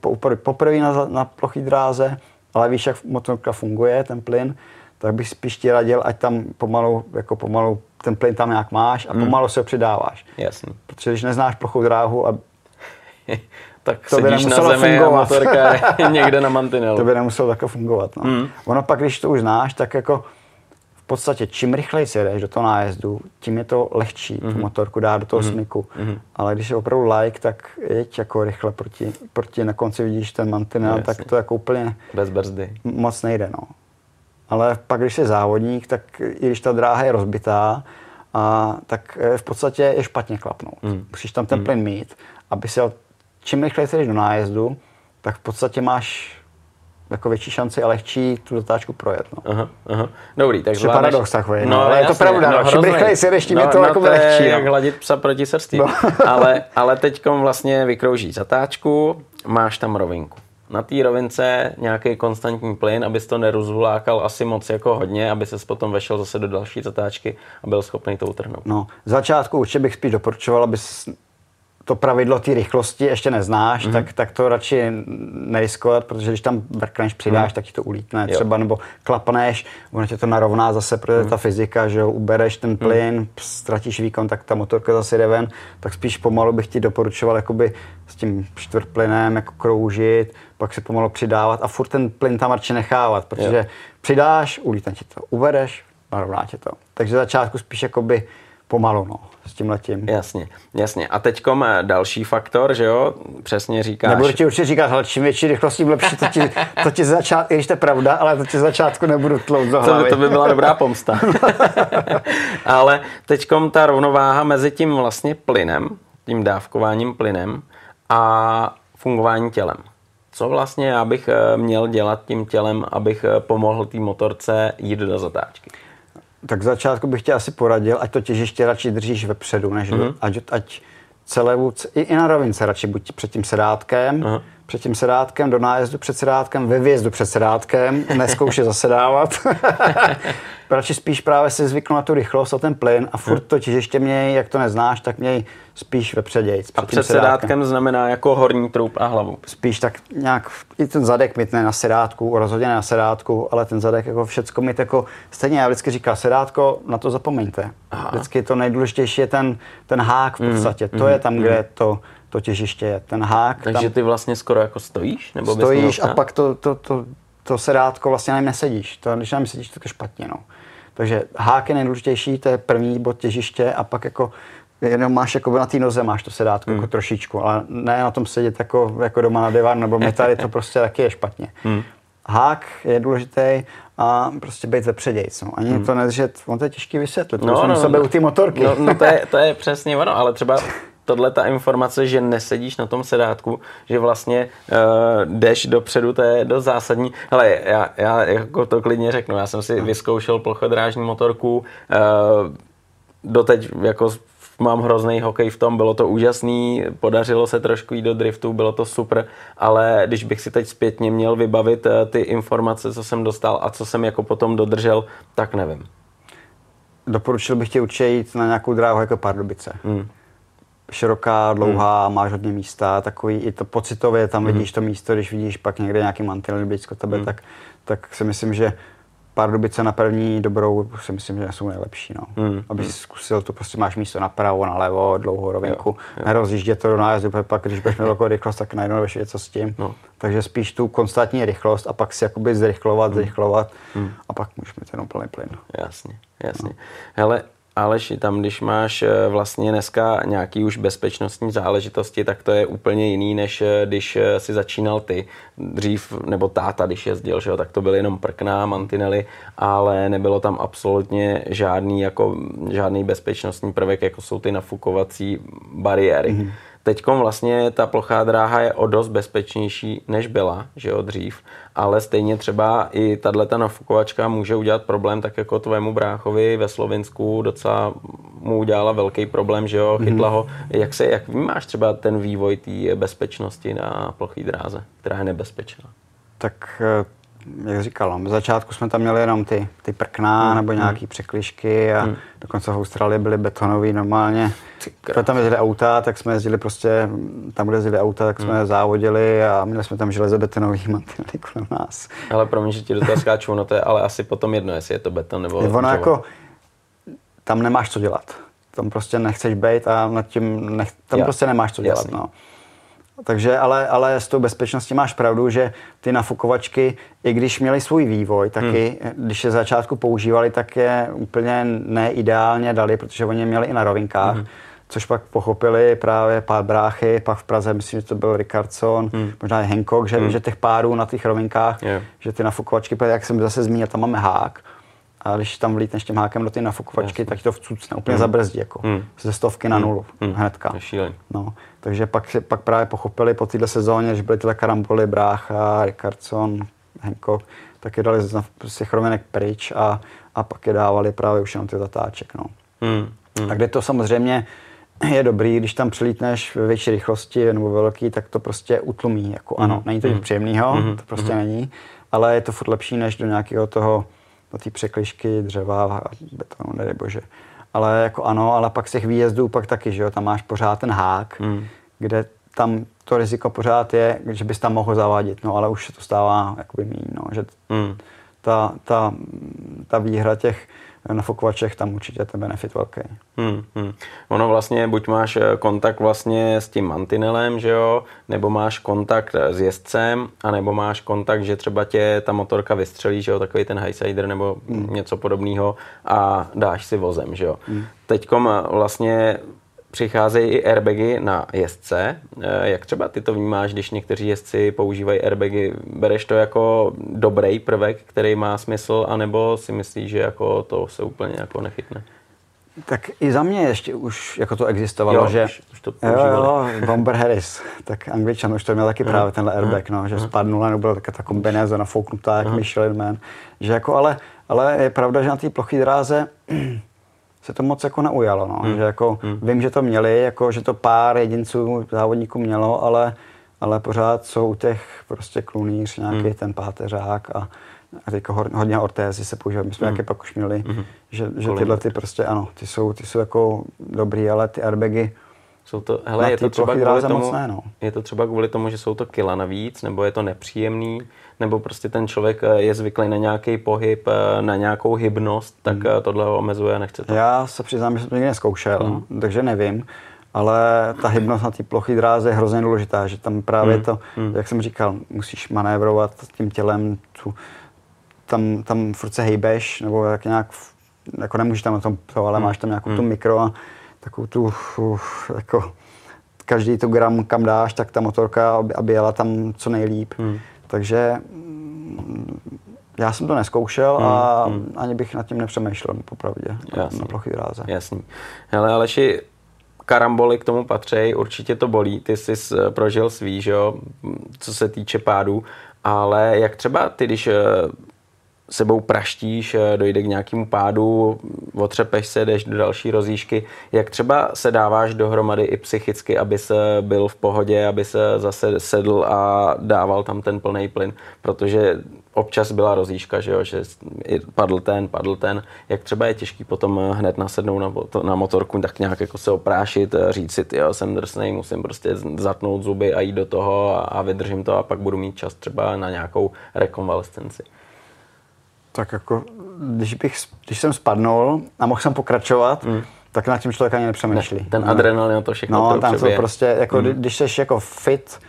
poprvé na plochý dráze, ale víš, jak motorka funguje, ten plyn, tak bych spíš ti radil, ať tam pomalu ten plyn tam nějak máš a pomalu se ho přidáváš. Jasně. Protože když neznáš plochou dráhu a tak to by nemuselo fungovat. Motorka někde na mantinelu. To by nemuselo takhle fungovat, no. Ono pak, když to už znáš, tak jako v podstatě čím rychleji si jedeš do toho nájezdu, tím je to lehčí tu motorku dát do toho smyku. Ale když je opravdu like, tak jeď jako rychle proti na konci vidíš ten mantinel, no, tak to jako úplně bez brzdy moc nejde, no. Ale pak, když jsi závodník, tak i když ta dráha je rozbitá, tak v podstatě je špatně klapnout. Musíš tam ten plyn mít, aby se čím rychleji jdeš do nájezdu, tak v podstatě máš jako větší šanci a lehčí tu zatáčku projet. No. Aha. Dobrý, tak zvládneš. Paradox takový, no, ale jasný, je to pravda. No, čím rychleji si jdeš, tím je to jako lehčí. No, jak hladit psa proti srsti. No. ale teďkom vlastně vykroužíš zatáčku, máš tam rovinku. Na té rovince nějaký konstantní plyn, abys to nerozhulákal asi moc jako hodně, aby ses potom vešel zase do další zatáčky a byl schopný to utrhnout. No, v začátku určitě bych spíš doporučoval, abys to pravidlo té rychlosti ještě neznáš, tak to radši neriskovat, protože když tam vrkneš, přidáš, tak ti to ulítne třeba, nebo klapneš, ono tě to narovná zase, protože ta fyzika, že jo, ubereš ten plyn, ztratíš výkon, tak ta motorka zase jde ven, tak spíš pomalu bych ti doporučoval jakoby s tím čtvrtplynem jako kroužit, pak si pomalu přidávat a furt ten plyn tam radši nechávat, protože přidáš, ulítne ti to, ubereš, narovná tě to. Takže začátku spíš jakoby pomalu, no, s tímhletím. Jasně. A teďkom další faktor, že jo, přesně říkáš. Nebudu ti určitě říkat, ale čím větší rychlostí, lepší, to ti začátku, ještě pravda, ale to ti začátku nebudu tlout do hlavy. To by byla dobrá pomsta. Ale teďkom ta rovnováha mezi tím vlastně plynem, tím dávkováním plynem a fungování tělem. Co vlastně já bych měl dělat tím tělem, abych pomohl té motorce jít do zatáčky? Tak v začátku bych tě asi poradil, ať to těžiště radši držíš vepředu, než ať celou, i na rovince radši buď před tím sedátkem, do nájezdu před sedátkem, ve vjezdu před sedátkem, neskoušej zasedávat. Radši spíš právě si zvyknu na tu rychlost a ten plyn a furt to těžiště měj, jak to neznáš, tak měj spíš vepředějc. A před sedátkem znamená jako horní trup a hlavu. Spíš tak nějak, i ten zadek mít ne na sedátku, rozhodně ne na sedátku, ale ten zadek jako všecko mít jako, stejně já vždycky říkám, sedátko, na to zapomeňte. Aha. Vždycky to nejdůležitější je ten hák v podstatě, to je tam, kde to těžiště je, ten hák. Takže tam ty vlastně skoro jako stojíš? Nebo stojíš a pak to sedátko vlastně na něm nesedíš. Když na něm sedíš, tak je špatně. No. Takže hák je nejdůležitější, to je první bod těžiště a pak jako jenom máš jako na té noze máš to sedátko jako trošičku, ale ne na tom sedět jako doma na divánu nebo my tady, to prostě taky je špatně. Hák je důležitý a prostě být vepředějc. No. Ani to nedržet, on to je těžký vysvětlit, protože jsem sebe u té motorky. No, to je přesně ono, ale třeba tohle ta informace, že nesedíš na tom sedátku, že vlastně jdeš dopředu, to je dost zásadní. Hele, já jako to klidně řeknu, já jsem si vyzkoušel plochodrážní motorku, doteď jako mám hrozný hokej v tom, bylo to úžasný, podařilo se trošku jít do driftu, bylo to super, ale když bych si teď zpětně měl vybavit ty informace, co jsem dostal a co jsem jako potom dodržel, tak nevím. Doporučil bych tě určitě jít na nějakou dráhu jako Pardubice. široká, dlouhá, máš hodně místa, takový i to pocitově, tam vidíš to místo, když vidíš pak někde nějaký mantinely blízko tebe, tak si myslím, že Pardubice na první dobrou si myslím, že jsou nejlepší, no. Aby si zkusil, to prostě máš místo napravo, nalevo, dlouhou rovinku, nerozjíždě to do nájezdu, pak když budeš mít velkou rychlost, tak najednou víš, co s tím. No. Takže spíš tu konstantní rychlost a pak si jakoby zrychlovat a pak můžeš mít jenom plný plyn. Jasně. Hele, Aleši, tam když máš vlastně dneska nějaký už bezpečnostní záležitosti, tak to je úplně jiný, než když si začínal ty. Dřív, nebo táta, když jezdil, že jo, tak to byly jenom prkna, mantinely, ale nebylo tam absolutně žádný bezpečnostní prvek, jako jsou ty nafukovací bariéry. Teďkom vlastně ta plochá dráha je o dost bezpečnější, než byla, že jo, dřív, ale stejně třeba i tato nafukovačka může udělat problém, tak jako tvému bráchovi ve Slovinsku docela mu udělala velký problém, že jo, chytla ho. Jak vnímáš třeba ten vývoj té bezpečnosti na plochý dráze, která je nebezpečná? Tak, jak říkal, v začátku jsme tam měli jenom ty prkna nebo nějaký překližky a dokonce v Austrálii byly betonový normálně. Když tam jezdili auta, tak jsme jezdili prostě tam, kde jezdili auta, tak jsme závodili a měli jsme tam železobetonový mantinely kolem nás. Ale promiň, že ti do toho skáču, no to je ale asi potom jedno, jestli je to beton nebo... Ono jako, tam nemáš co dělat. Tam prostě nechceš bejt a nad tím tam prostě nemáš co dělat, no. Takže, ale s tou bezpečností máš pravdu, že ty nafukovačky, i když měly svůj vývoj, taky, když je začátku používali, tak je úplně neideálně dali, protože oni měli i na rovinkách, což pak pochopili právě pár bráchy, pak v Praze, myslím, že to byl Rickardson, možná i Hancock, že těch párů na těch rovinkách, že ty nafukovačky, jak jsem zase zmínil, tam máme hák, a když tam vlítneš tím hákem do ty nafukovačky, tak to vcucne, úplně zabrzdí, jako ze stovky na nulu, hnedka. No, takže pak právě pochopili po této sezóně, když byly tyhle karamboly, brácha, Rickardson, Hancock, tak je dali z těch rovinek pryč a pak je dávali právě už jenom ty zatáček, no. A kde to samozřejmě je dobrý, když tam přilítneš ve větší rychlosti nebo velký, tak to prostě utlumí, jako ano, není to nic příjemného, to prostě není, ale je to furt lepší, než do nějakého toho do té překližky, dřeva a betonu, nedejbože. Ale jako ano, ale pak z těch výjezdů pak taky, že jo, tam máš pořád ten hák, kde tam to riziko pořád je, že bys tam mohl zavádět, no ale už se to stává jakoby míň, no, že ta výhra těch nafukovaček tam určitě ten benefit velký. Ono vlastně, buď máš kontakt vlastně s tím mantinelem, že jo, nebo máš kontakt s jezdcem, anebo máš kontakt, že třeba tě ta motorka vystřelí, že jo, takový ten highsider nebo něco podobného a dáš si vozem, že jo. Teďkom vlastně přicházejí i airbagy na jezdce. Jak třeba ty to vnímáš, když někteří jezdci používají airbagy? Bereš to jako dobrý prvek, který má smysl, anebo si myslíš, že jako to se úplně jako nechytne? Tak i za mě ještě už jako to existovalo, jo, že už to Bomber Harris, tak Angličan už to měl taky právě tenhle airbag, no, že spadnul a byla taká ta kombinéza nafouknutá, jak Michelin Man, že jako ale je pravda, že na té ploché dráze se to moc jako neujalo, no. Že jako vím, že to měli, jako že to pár jedinců závodníků mělo, ale pořád jsou těch prostě klunýř, nějaký ten páteřák a teď hodně ortézy se používá. My jsme nějaké pak už měli, že tyhle ty prostě ano, ty jsou jako dobrý, ale ty airbagy jsou to, hele, je to třeba kvůli tomu, že jsou to kila navíc, nebo je to nepříjemný, nebo prostě ten člověk je zvyklý na nějaký pohyb, na nějakou hybnost, tak tohle ho omezuje a nechce to. Já se přiznám, že jsem to nikdy neskoušel, takže nevím, ale ta hybnost na té ploché dráze je hrozně důležitá, že tam právě jak jsem říkal, musíš manévrovat tím tělem, tam furt se hejbeš, nebo jak nějak, jako nemůžeš tam na tom, ale máš tam nějakou tu mikro a takovou tu, jako každý tu gram, kam dáš, tak ta motorka, aby jela tam co nejlíp. Takže já jsem to neskoušel a ani bych nad tím nepřemýšlel, popravdě, na ploché dráze. Jasný. Hele, Aleši, karamboly k tomu patří, určitě to bolí, ty jsi prožil svý, že jo, co se týče pádů, ale jak třeba ty, když sebou praštíš, dojde k nějakému pádu, otřepeš se, jdeš do další rozjížky. Jak třeba se dáváš dohromady i psychicky, aby se byl v pohodě, aby se zase sedl a dával tam ten plný plyn? Protože občas byla rozjížka, že jo, že padl ten. Jak třeba je těžký potom hned nasednout na motorku, tak nějak jako se oprášit, říct si, jo, jsem drsnej, musím prostě zatnout zuby a jít do toho a vydržím to a pak budu mít čas třeba na nějakou rekonvalescenci. Tak jako, když jsem spadnul a mohl jsem pokračovat, tak nad tím člověk ani nepřemýšlí. Ten adrenalin na to všechno potřebuje. Tam to prostě, jako když jsi jako fit,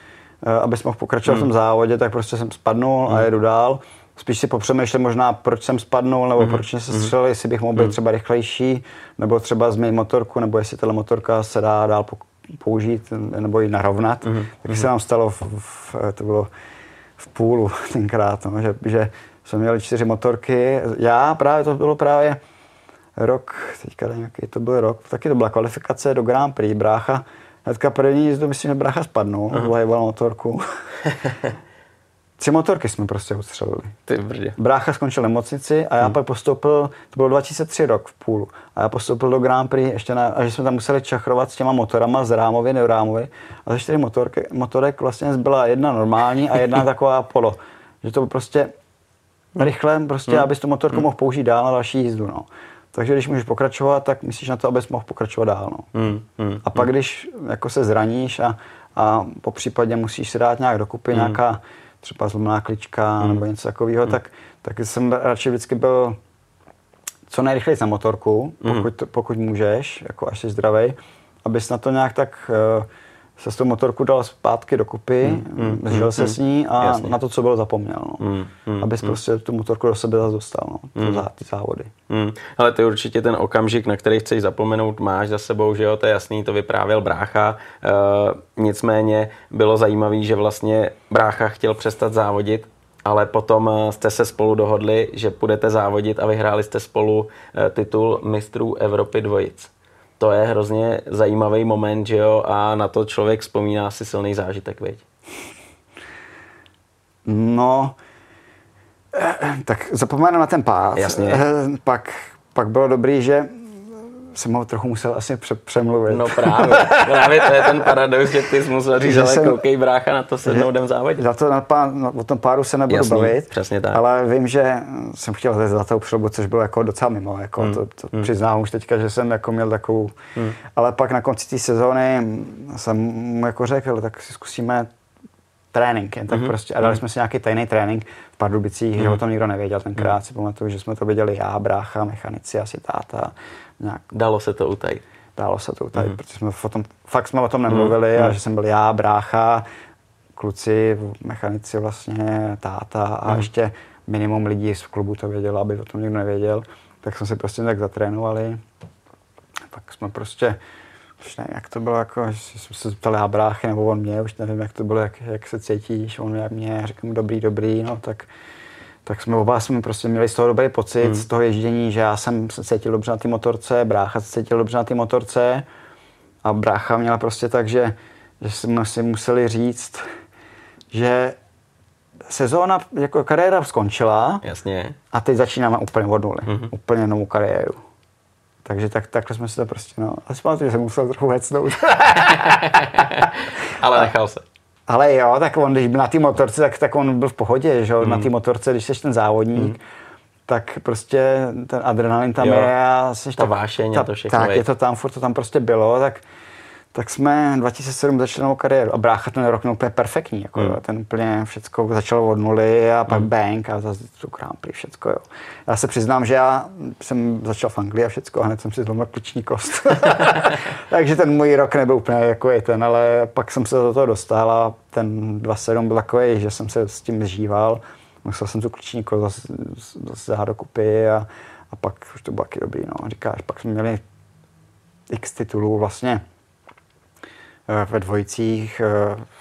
abys mohl pokračovat v tom závodě, tak prostě jsem spadnul a jedu dál. Spíš si popřemýšlím možná, proč jsem spadnul, nebo proč jsem se střelil, jestli bych mohl být třeba rychlejší, nebo třeba změnit motorku, nebo jestli tato motorka se dá dál použít, nebo ji narovnat. Tak se nám stalo, to bylo v půlu tenkrát, no, že jsem měl 4 motorky. To bylo rok, teďka nevím, jaký to byl rok, taky to byla kvalifikace do Grand Prix, brácha. Hnedka první jízdu, myslím, že brácha spadnul, vlajebal motorku. 3 motorky jsme prostě ustřelili. Ty brdě. Brácha skončil nemocnici a já pak postoupil, to bylo 2003 rok v půlu, a já postoupil do Grand Prix, a že jsme tam museli čachrovat s těma motorama z rámovy, neurámovy, a ze 4 motorek vlastně zbyla jedna normální a jedna taková polo. Že to prostě rychle, prostě, abys tu motorku mohl použít dál na další jízdu, no. Takže když můžeš pokračovat, tak myslíš na to, abys mohl pokračovat dál, no. A pak, když jako se zraníš a popřípadně musíš si dát nějak dokupy, nějaká třeba zlomná klička nebo něco takového, tak jsem radši vždycky byl co nejrychleji na motorku, pokud můžeš, jako až jsi zdravej, abys na to nějak tak se s tou motorku dal zpátky dokupy, žil se s ní a jasně. Na to, co bylo, zapomněl. No. Abys prostě tu motorku do sebe zase dostal, no. Ty závody. Ale ty určitě ten okamžik, na který chceš zapomenout, máš za sebou, že jo, to je jasný, to vyprávěl brácha. Nicméně bylo zajímavé, že vlastně brácha chtěl přestat závodit, ale potom jste se spolu dohodli, že půjdete závodit a vyhráli jste spolu titul mistrů Evropy dvojic. To je hrozně zajímavý moment, že jo, a na to člověk vzpomíná si silný zážitek, viď? No, tak zapomenu na ten pád. Jasně. Pak bylo dobrý, že jsem ho trochu musel asi přemluvit. No právě to je ten paradox, že ty jsi musel říct, ale koukej brácha, na to sednou, jdem závodit. O tom pádu se nebudu bavit, přesně tak. Ale vím, že jsem chtěl ze Zlatou přilbu, což bylo jako docela mimo. Jako to přiznám už teďka, že jsem jako měl takovou... Ale pak na konci té sezóny jsem mu jako řekl, tak si zkusíme trénink, tak prostě. A dali jsme si nějaký tajný trénink v Pardubicích, že o tom nikdo nevěděl. Tenkrát si pamatuju, že jsme to věděli já, brácha, mechanici, asi táta. Nějak. Dalo se to utajit. Protože jsme o tom nemluvili a že jsem byl já, brácha, kluci, mechanici vlastně, táta a ještě minimum lidí z klubu to vědělo, aby o tom nikdo nevěděl. Tak jsme se prostě tak zatrénovali. Pak jsme prostě, už nevím, jak to bylo, jako, že jsem se zeptal já bráchy, nebo on mě, už nevím, jak to bylo, jak se cítíš, on mě, řekl mu dobrý, no tak jsme oba prostě měli z toho dobrý pocit, z toho ježdění, že já jsem se cítil dobře na té motorce, brácha se cítil dobře na té motorce a brácha měla prostě tak, že jsme si museli říct, že sezóna, jako kariéra skončila. Jasně. A teď začínáme úplně od nuly, úplně novou kariéru. Takže takhle jsme si to prostě, no, asi pamatuju, že jsem musel trochu hecnout. Ale nechal se. Ale jo, tak on, když byl na té motorce, tak on byl v pohodě, že jo, na té motorce, když jsi ten závodník, tak prostě ten adrenalin tam je a jsi ta vášeň a to všechno. Tak je to tam, furt to tam prostě bylo, tak jsme 2007 začali novou kariéru a brácha ten rok byl úplně perfektní, jako ten úplně všecko začalo od nuly a pak bank a zase tu Grand Prix, všecko, jo. Já se přiznám, že já jsem začal v Anglii a všecko a hned jsem si zlomil kliční kost. Takže ten můj rok nebyl úplně jako je ten, ale pak jsem se do toho dostal a ten 2007 byl takový, že jsem se s tím zžíval. Musel jsem tu kliční kost zase dát do kupy a pak už to bylo taky dobrý, no. Říkáš, pak jsme měli x titulů vlastně. Ve dvojicích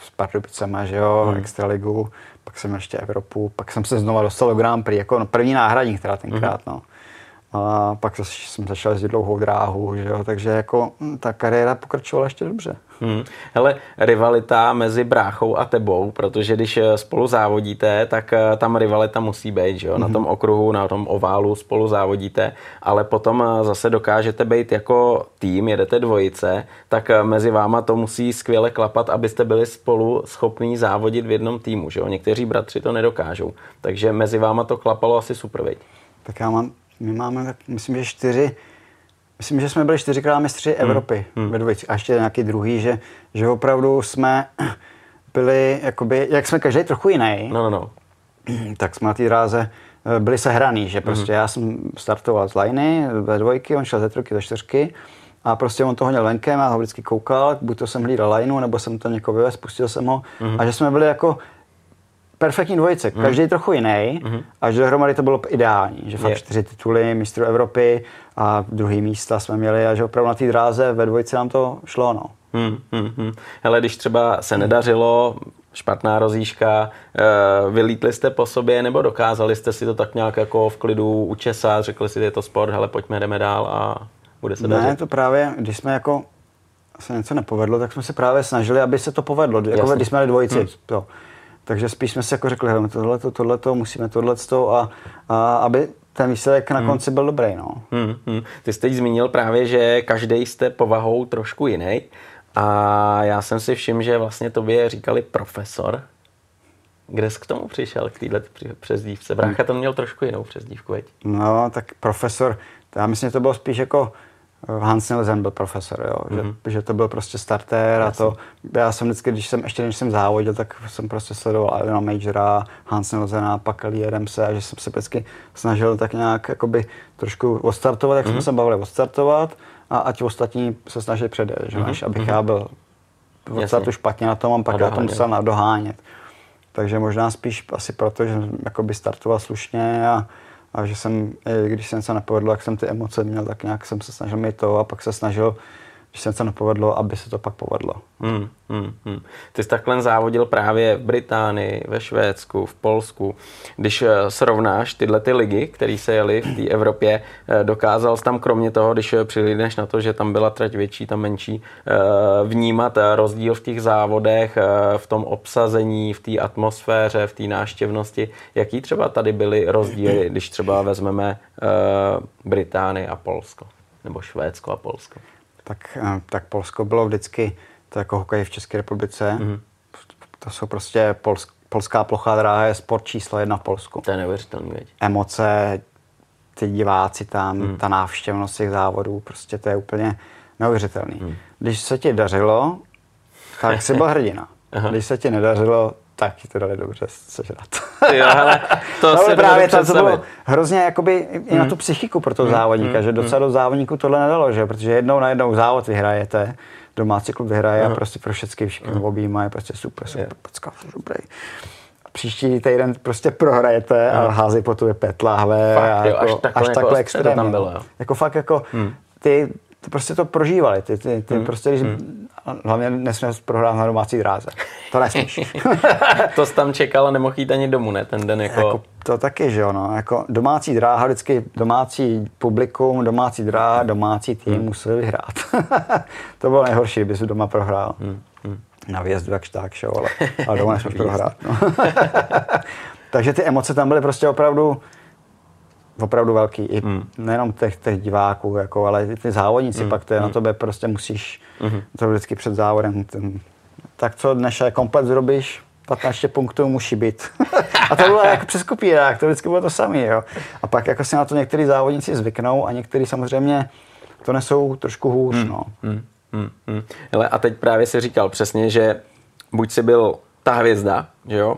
s Pardubicema, že jo, extraligu, pak jsem ještě Evropu, pak jsem se znova dostal do Grand Prix, jako první náhradník teda tenkrát, no. A pak jsem začal jezdit dlouhou dráhu, že jo? Takže jako ta kariéra pokračovala ještě dobře. Hele, rivalita mezi bráchou a tebou, protože když spolu závodíte, tak tam rivalita musí být, že jo? Na tom okruhu, na tom oválu spolu závodíte, ale potom zase dokážete být jako tým, jedete dvojice, tak mezi váma to musí skvěle klapat, abyste byli spolu schopní závodit v jednom týmu, že jo? Někteří bratři to nedokážou, takže mezi váma to klapalo asi super, veď? Tak my máme, tak myslím, že jsme byli 4krát mistři Evropy ve dvojici. A ještě nějaký druhý, že opravdu jsme byli, jakoby, jak jsme každý trochu jiný, tak jsme na té dráze byli sehraný, že prostě já jsem startoval z lajny, ve dvojky, on šel ze trojky, ze čtyřky a prostě on to honil venkem, já ho vždycky koukal, buď to jsem hlídal lajnu, nebo jsem to někoho vyvez, pustil jsem ho a že jsme byli jako perfektní dvojice, každý trochu jiný, až dohromady to bylo ideální, že fakt 4 tituly mistrů Evropy a druhý místa jsme měli a že opravdu na té dráze ve dvojici nám to šlo, no. Hele, když třeba se nedařilo, špatná rozjížka, vylítli jste po sobě nebo dokázali jste si to tak nějak jako v klidu učesat, řekli si, je to sport, hele, pojďme, jdeme dál a bude se dařit? Ne, to právě, když jsme jako se něco nepovedlo, tak jsme se právě snažili, aby se to povedlo, jako když jsme měli dvojici, to. Takže spíš jsme si jako řekli, hele, tohleto, musíme tohleto a aby ten výsledek na konci byl dobrý, no. Ty jste teď zmínil právě, že každý jste povahou trošku jiný a já jsem si všiml, že vlastně tobě říkali profesor. Kde jsi k tomu přišel, k této přezdívce? Brácha to měl trošku jinou přezdívku, veď? No, tak profesor, já myslím, že to bylo spíš jako Hans Nielsen byl profesor, jo? Že to byl prostě startér a to, já jsem vždycky, když jsem závodil, tak jsem prostě sledoval Elena Majora, Hans Nielsena, pak Lieremse a že jsem se vždycky snažil tak nějak jakoby trošku odstartovat, jak jsme se bavili odstartovat a ať ostatní se snaží předjet, že než abych já byl odstartu špatně na tom a pak já to musel nadohánět. Takže možná spíš asi proto, že jsem jakoby startoval slušně a že jsem, když jsem se nepovedlo, jak jsem ty emoce měl, tak nějak jsem se snažil mít to a pak se snažil, když jsem se nepovedlo, aby se to pak povedlo. Ty jsi takhle závodil právě v Británii, ve Švédsku, v Polsku. Když srovnáš tyhle ty ligy, které se jeli v té Evropě, dokázal jsi tam kromě toho, když přilídneš na to, že tam byla trať větší, tam menší, vnímat rozdíl v těch závodech, v tom obsazení, v té atmosféře, v té náštěvnosti. Jaký třeba tady byly rozdíly, když třeba vezmeme Británii a Polsko, nebo Švédsko a Polsko? Tak Polsko bylo vždycky, to jako hokej v České republice, to jsou prostě polská plochá dráha je sport číslo 1 v Polsku. To je neuvěřitelný, věď. Emoce, ty diváci tam, ta návštěvnost těch závodů, prostě to je úplně neuvěřitelný. Když se ti dařilo, tak jsi byl hrdina. Když se ti nedařilo, tak ti to dali dobře sežrat. Jo, hele, to se právě tam to bylo hrozně jakoby i na tu psychiku pro toho závodníka, že docela do závodníku tohle nedalo, že? Protože najednou závod vyhrajete, domácí klub vyhraje a prostě pro všechny objíma je prostě super, pocká, dobrý. Příští týden prostě prohrajete a hází po tobě pět láhve. Až takhle extrémně. Tam bylo, jo. Jako fakt jako ty prostě to prožívali, ty prostě, když hlavně nesmíš prohrát na domácí dráze. To nesmíš. To jsi tam čekal a nemohl jít ani domů, ne? Ten den jako... To taky, že jo, no. Jako domácí dráha, vždycky domácí publikum, domácí dráha, domácí tým museli vyhrát. To bylo nejhorší, kdyby jsi doma prohrál. Na výjezdu jakž tak, že jo, ale doma nesmíš prohrát. No. Takže ty emoce tam byly prostě opravdu velký. I nejenom těch diváků, jako, ale i ty závodníci pak to je na tobě, prostě musíš to vždycky před závodem. Tak co dneska komplet zrobíš, 15 punktů musí být. A to bylo jako přes kopírák, to vždycky bylo to samé. Jo. A pak jako si na to některý závodníci zvyknou a některý samozřejmě to nesou trošku hůř. No. Hele, a teď právě si říkal přesně, že buď si byl ta hvězda, že jo?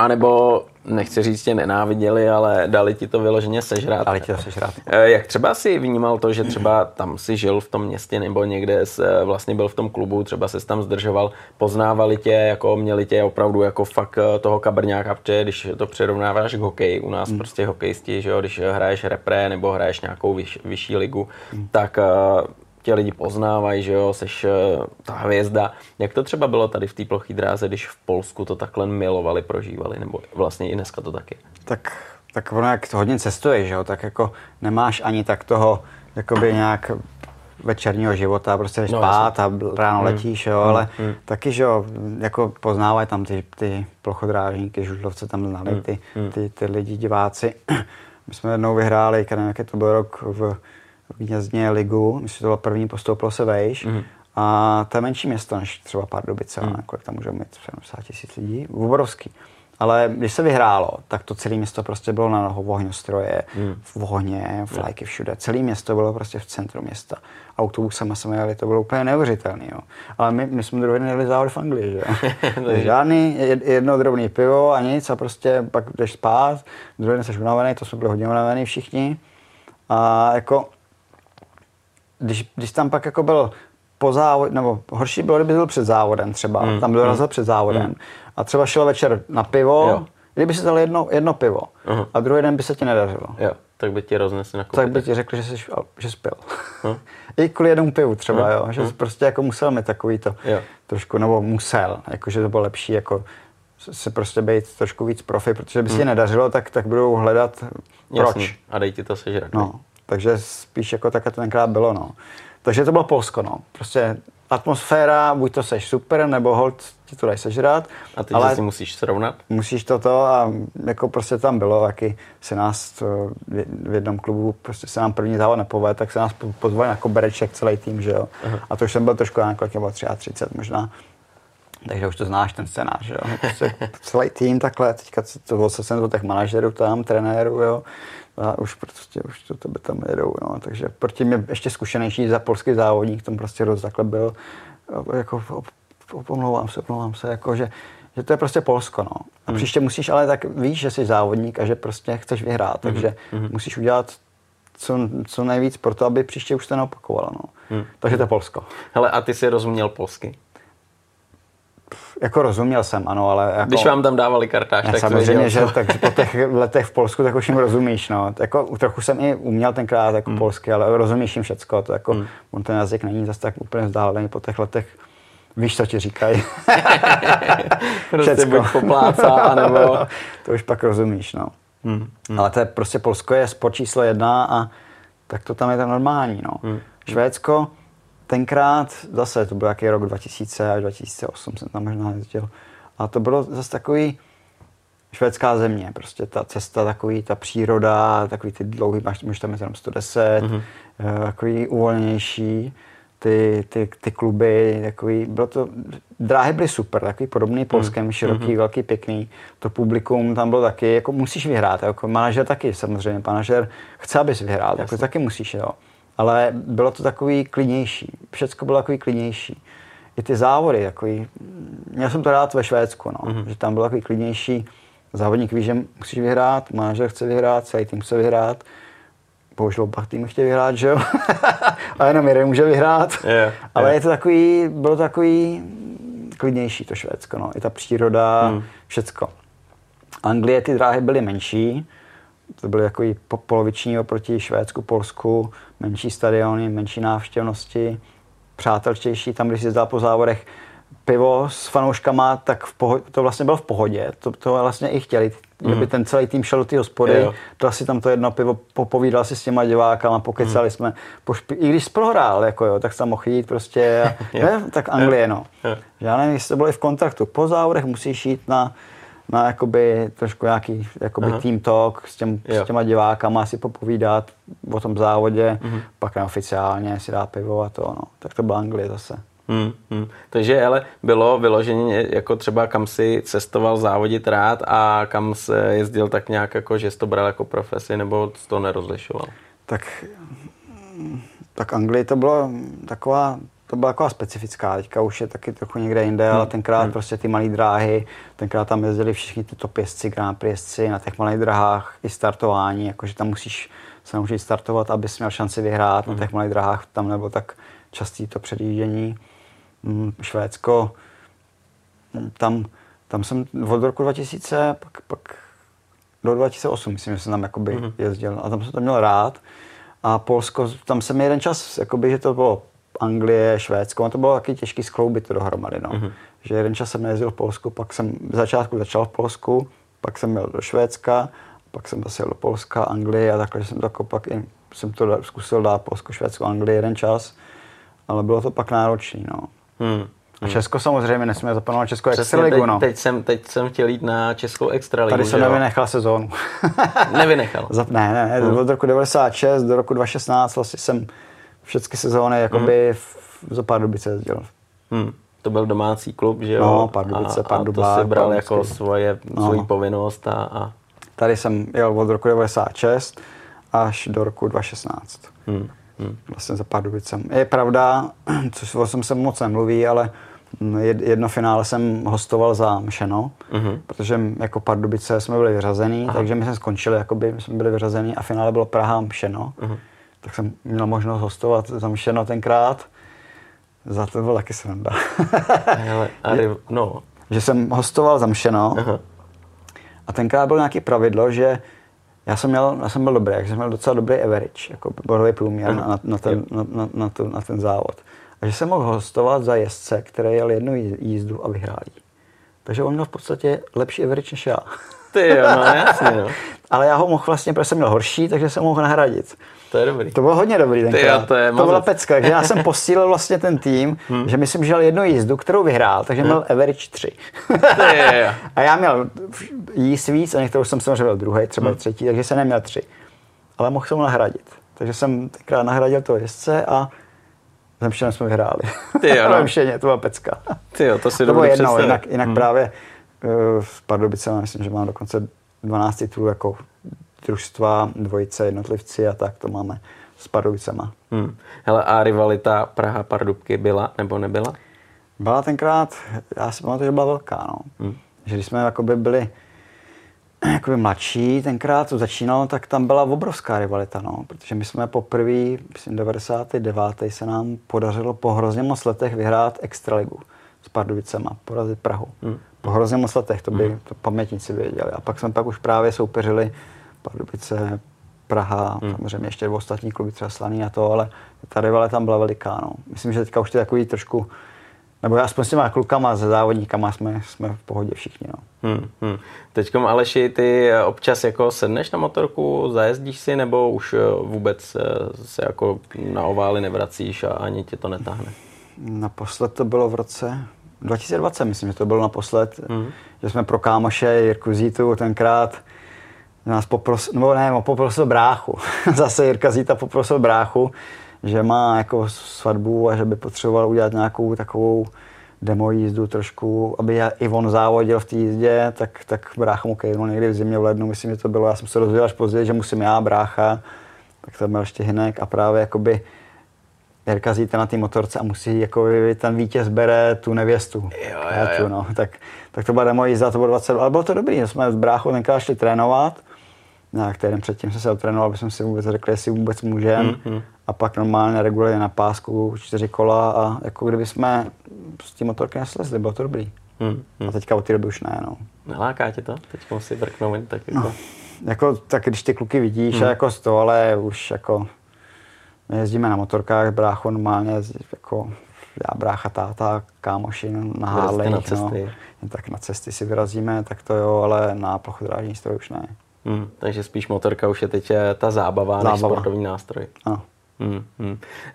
Anebo, nechci říct, tě nenáviděli, ale dali ti to vyloženě sežrát. Dali ti to sežrát. Jak třeba si vnímal to, že třeba tam si žil v tom městě nebo někde vlastně byl v tom klubu, třeba ses tam zdržoval, poznávali tě, jako měli tě opravdu jako fakt toho kabrňáka, protože když to přirovnáváš k hokeji, u nás prostě hokejisti, že jo, když hraješ repre nebo hraješ nějakou vyšší ligu, tak tě lidi poznávají, že jo, seš ta hvězda. Jak to třeba bylo tady v té ploché dráze, když v Polsku to takhle milovali, prožívali, nebo vlastně i dneska to taky? Tak tak ono jak to hodně cestuje, že jo, tak jako nemáš ani tak toho jakoby nějak večerního života, prostě jdeš spát a ráno letíš, jo, ale taky, že jo, jako poznávají tam ty plochodrážníky, žudlovce tam znají, ty lidi, diváci. My jsme jednou vyhráli, jak to byl rok v Vídně ligu, myslím, že to bylo první, postoupilo se vejš, a to je menší město než třeba Pardubice, kolik tam můžou mít 70 000 lidí, obrovský. Ale když se vyhrálo, tak to celé město prostě bylo na nohou, ohňostroje, v ohně, vlajky všude. Celé město bylo prostě v centru města. Autobusem jsme jeli, to bylo úplně neuvěřitelné. Ale my jsme druhý den jeli závody v Anglii, že? Žádný, jedno drobné pivo a nic a prostě pak jdeš spát, druhý den jsi unavený, to jsme byli hodně unavený všichni. A jako, když tam pak jako byl po závod, nebo horší bylo, kdyby byl před závodem třeba, tam byl dorazil před závodem. A třeba šel večer na pivo, kdyby si dal jedno pivo a druhý den by se ti nedařilo. Jo, tak by ti roznesli na kopytě. Tak by ti řekli, že jsi pil. I kvůli jednomu pivu třeba, jo, že jsi prostě jako musel mít takový to trošku, nebo musel, jakože to bylo lepší jako se prostě být trošku víc profi, protože by si nedařilo, tak budou hledat proč. Jasný. A dej ti to sežrat. No, takže spíš jako takhle to tenkrát bylo, no. Takže to bylo Polsko, no. Prostě atmosféra, buď to seš super, nebo holt ti to dají sežrat. A teď ale si musíš srovnat. Musíš toto a jako prostě tam bylo, taky se nás v jednom klubu, prostě se nám první závod nepovede, tak se nás pozvali na kobereček celý tým, že jo. Aha. A to už jsem byl trošku na kolik, nebo 33 možná. Takže už to znáš, ten scénář, že jo. Prostě celý tým takhle, teďka jsem do těch manažerů tam, trenérů, jo. A už prostě, už to tebe tam jedou, no, takže proti mě ještě zkušenější za polský závodník, tam prostě roz takhle byl, jako omlouvám se, jako že to je prostě Polsko, no. A příště musíš, ale tak víš, že jsi závodník a že prostě chceš vyhrát, takže musíš udělat co nejvíc pro to, aby příště už to neopakovalo, no. Takže to je Polsko. Hele, a ty jsi rozuměl polsky? Jako rozuměl jsem, ano, ale jako, když vám tam dávali kartáž, tak samozřejmě, že tak po těch letech v Polsku tak už jim rozumíš, no. Jako trochu jsem i uměl tenkrát jako polsky, ale rozumíš jim všecko, to jako on ten jazyk není zase tak úplně vzdálený po těch letech. Víš, co ti říkají. Prostě buď poplácá, nebo to už pak rozumíš, no. Ale to je prostě Polsko je sport číslo 1 a tak to tam je tam normální, no. Švédsko tenkrát, zase to byl jaký rok 2000 až 2008 jsem tam možná jezdil. A to bylo zase takový švédská země, prostě ta cesta, takový ta příroda, takový ty dlouhý, máš tam jenom 110, takový uvolnější, ty kluby, takový, bylo to, dráhy byly super, takový podobný polském, široký, velký, pěkný, to publikum tam bylo taky, jako musíš vyhrát, jako manažer taky samozřejmě, manažer chce, abys vyhrál, tak jako, taky musíš, jo. Ale bylo to takový klidnější. Všecko bylo takový klidnější. I ty závody takový. Měl jsem to rád ve Švédsku, no. Že tam byl takový klidnější. Závodník ví, že musíš vyhrát, manažer chce vyhrát, celý tým chce vyhrát. Bohužel oba týmy chtějí vyhrát, že jo? A jenom jeden může vyhrát. Ale je to takový, bylo takový klidnější to Švédsko, no. I ta příroda, všecko. Anglie ty dráhy byly menší. To byly takový poloviční oproti Švédsku, Polsku, menší stadiony, menší návštěvnosti, přátelštější. Tam, když jsi zdal po závodech pivo s fanouškama, tak to vlastně bylo v pohodě. To vlastně i chtěli. Kdyby ten celý tým šel do té hospody, dal si tam to jedno pivo, popovídal si s těma divákama, pokecali jsme. I když jsi prohrál, jako jo, tak jsi tam mohl jít prostě. Ne, tak Anglie, no. Já nevím, jestli to bylo i v kontraktu. Po závodech musíš jít na jakoby trošku nějaký jakoby team talk s těma divákama si popovídat o tom závodě, pak neoficiálně si dá pivo a to, no. Tak to byla Anglie zase. Takže ale bylo vyloženě jako třeba kam si cestoval závodit rád a kam se jezdil tak nějak jako, že jsi to bral jako profesi nebo to nerozlišoval? Tak Anglii to byla taková specifická, teďka už je taky trochu někde jinde, ale tenkrát prostě ty malé dráhy, tenkrát tam jezdili všichni ty top jezdci, Grand Prix jezdci na těch malých dráhách i startování, jakože tam musíš se naučit startovat, abys měl šanci vyhrát na těch malých dráhách, tam nebo tak častý to předjíždění. Švédsko, tam jsem od roku 2000, pak do 2008 myslím, že jsem tam jakoby jezdil a tam jsem to měl rád. A Polsko, tam jsem jeden čas, jakoby, že to bylo Anglie, Švédsko, a to bylo taky těžký skloubit to dohromady, no. Že jeden čas jsem nejezdil v Polsku, pak jsem v začátku začal v Polsku, pak jsem jel do Švédska Pak jsem zase jel do Polska, Anglie a takhle, že jsem to pak jsem to zkusil dát Polsko, Švédsko, Anglii jeden čas, ale bylo to pak náročný, no. A Česko samozřejmě, nesmíme zapomenout Českou extraligu, no. Teď jsem chtěl jít na Českou extraligu. Tady jsem nevynechal sezónu. Nevynechal? Ne, od roku 96 do roku 2016 vlastně jsem všechny sezóny jakoby za Pardubice jezdil. To byl domácí klub, že jo? No, Pardubice, Pardubá. To si bral jako svoji povinnost a... Tady jsem jel od roku 96 až do roku 2016. Vlastně za Pardubicem. Je pravda, což o tom se moc nemluví, ale jedno finále jsem hostoval za Mšeno, protože jako Pardubice jsme byli vyřazený, takže my jsme skončili, jakoby my jsme byli vyřazený a finále bylo Praha Mšeno. Tak jsem měl možnost hostovat za Mšeno tenkrát. Za to byl taky sranda. No. Že jsem hostoval za Mšeno a tenkrát bylo nějaké pravidlo, že já jsem byl dobrý, takže jsem měl docela dobrý average, jako bodový průměr na ten závod. A že jsem mohl hostovat za jezdce, který jel jednu jízdu a vyhrál ji. Takže on měl v podstatě lepší average než já. Ty jo, no jasně, no. Ale já ho mohl vlastně, protože jsem měl horší, takže jsem mohl nahradit. To je dobrý. To bylo hodně dobrý tenkrát. To byla pecka, takže já jsem posílil vlastně ten tým, že myslím, že jel jednu jízdu, kterou vyhrál, takže měl average 3. A já měl jíst víc a některou jsem samozřejmě byl druhý, třeba třetí, takže jsem neměl 3. Ale mohl jsem ho nahradit. Takže jsem tenkrát nahradil toho jezdce a zemštěnou jsme vyhráli. Ty jo, no. To byla pecka. Ty jo, to si dobře představil. Jinak právě v Pardubicema myslím, že mám dokonce 12 titulů jako družstva, dvojice, jednotlivci a tak to máme s Pardubicema. Hele, a rivalita Praha-Pardubky byla nebo nebyla? Byla tenkrát, já si pamatuju, že byla velká, no. Že když jsme jakoby byli jakoby mladší, tenkrát to začínalo, tak tam byla obrovská rivalita, no. Protože my jsme poprvé, myslím 99. se nám podařilo po hrozně moc letech vyhrát extraligu s Pardubicema, porazit Prahu. Po hrozně moc letech, to by to pamětníci věděli. A pak jsme už právě soupeřili Pardubice, Praha, samozřejmě ještě ostatní kluby, třeba Slaný a to, ale ta rivalita tam byla veliká, no. Myslím, že teďka už to takový trošku, nebo aspoň s těma klukama, se závodníkama jsme v pohodě všichni, no. Teďkom, Aleši, ty občas jako sedneš na motorku, zajezdíš si, nebo už vůbec se jako na ovály nevracíš a ani tě to netáhne? Naposled to bylo v roce 2020, myslím, že to bylo naposled, že jsme pro kámoše Jirku Zítu tenkrát nás poprosil bráchu. Zase Jirka Zíta poprosil bráchu, že má jako svatbu a že by potřeboval udělat nějakou takovou demo jízdu trošku, aby i on závodil v té jízdě, tak brácha mu kejnul někdy v zimě, v lednu, myslím, že to bylo. Já jsem se dozvěděl až později, že musím já, brácha, tak tam byl ještě Hinek a právě jakoby Jirka Zíta na té motorce a musí, jako ten vítěz bere tu nevěstu. Jo. No. Tak to byla demo jízda, to bylo 22, ale bylo to dobrý, jsme s bráchou tenkrát šli trénovat. Kterým předtím jsem se otrénoval, abychom si vůbec řekli, jestli vůbec můžeme. A pak normálně regulárně na pásku 4 kola a jako kdyby jsme s tím motorky neslezli, bylo to dobrý. A teďka od té doby už ne, no. Neláká tě to? Teďka si brknout tak jako... No, jako tak když ty kluky vidíš a jako z toho, ale už jako... My jezdíme na motorkách, brácho normálně jako... Já, brácha, táta, kámoši na Harley, na cesty. No. Tak na cesty si vyrazíme, tak to jo, ale na plochodrážní stroji už ne. Takže spíš motorka už je teď ta zábava. Než sportovní nástroj. Ano.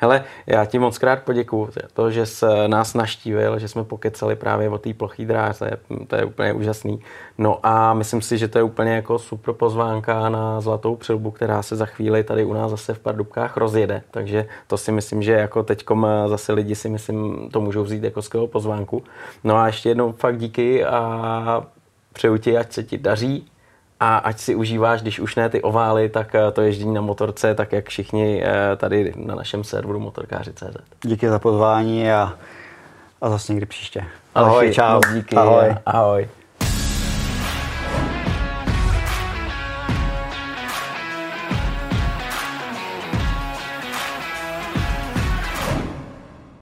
Hele, já ti moc krát poděkuju za to, že jsi nás naštívil, že jsme pokecali právě o té plochý dráze, to je úplně úžasný. No a myslím si, že to je úplně jako super pozvánka na Zlatou přilbu, která se za chvíli tady u nás zase v Pardubkách rozjede. Takže to si myslím, že jako teďkom zase lidi si myslím, to můžou vzít jako skvělou pozvánku. No a ještě jednou fakt díky a přeju ti, ať se ti daří. A ať si užíváš, když už ne ty ovály, tak to ježdění na motorce, tak jak všichni tady na našem serveru motorkáři.cz. Díky za pozvání a zase někdy příště. Ahoj, čau. Díky. Ahoj.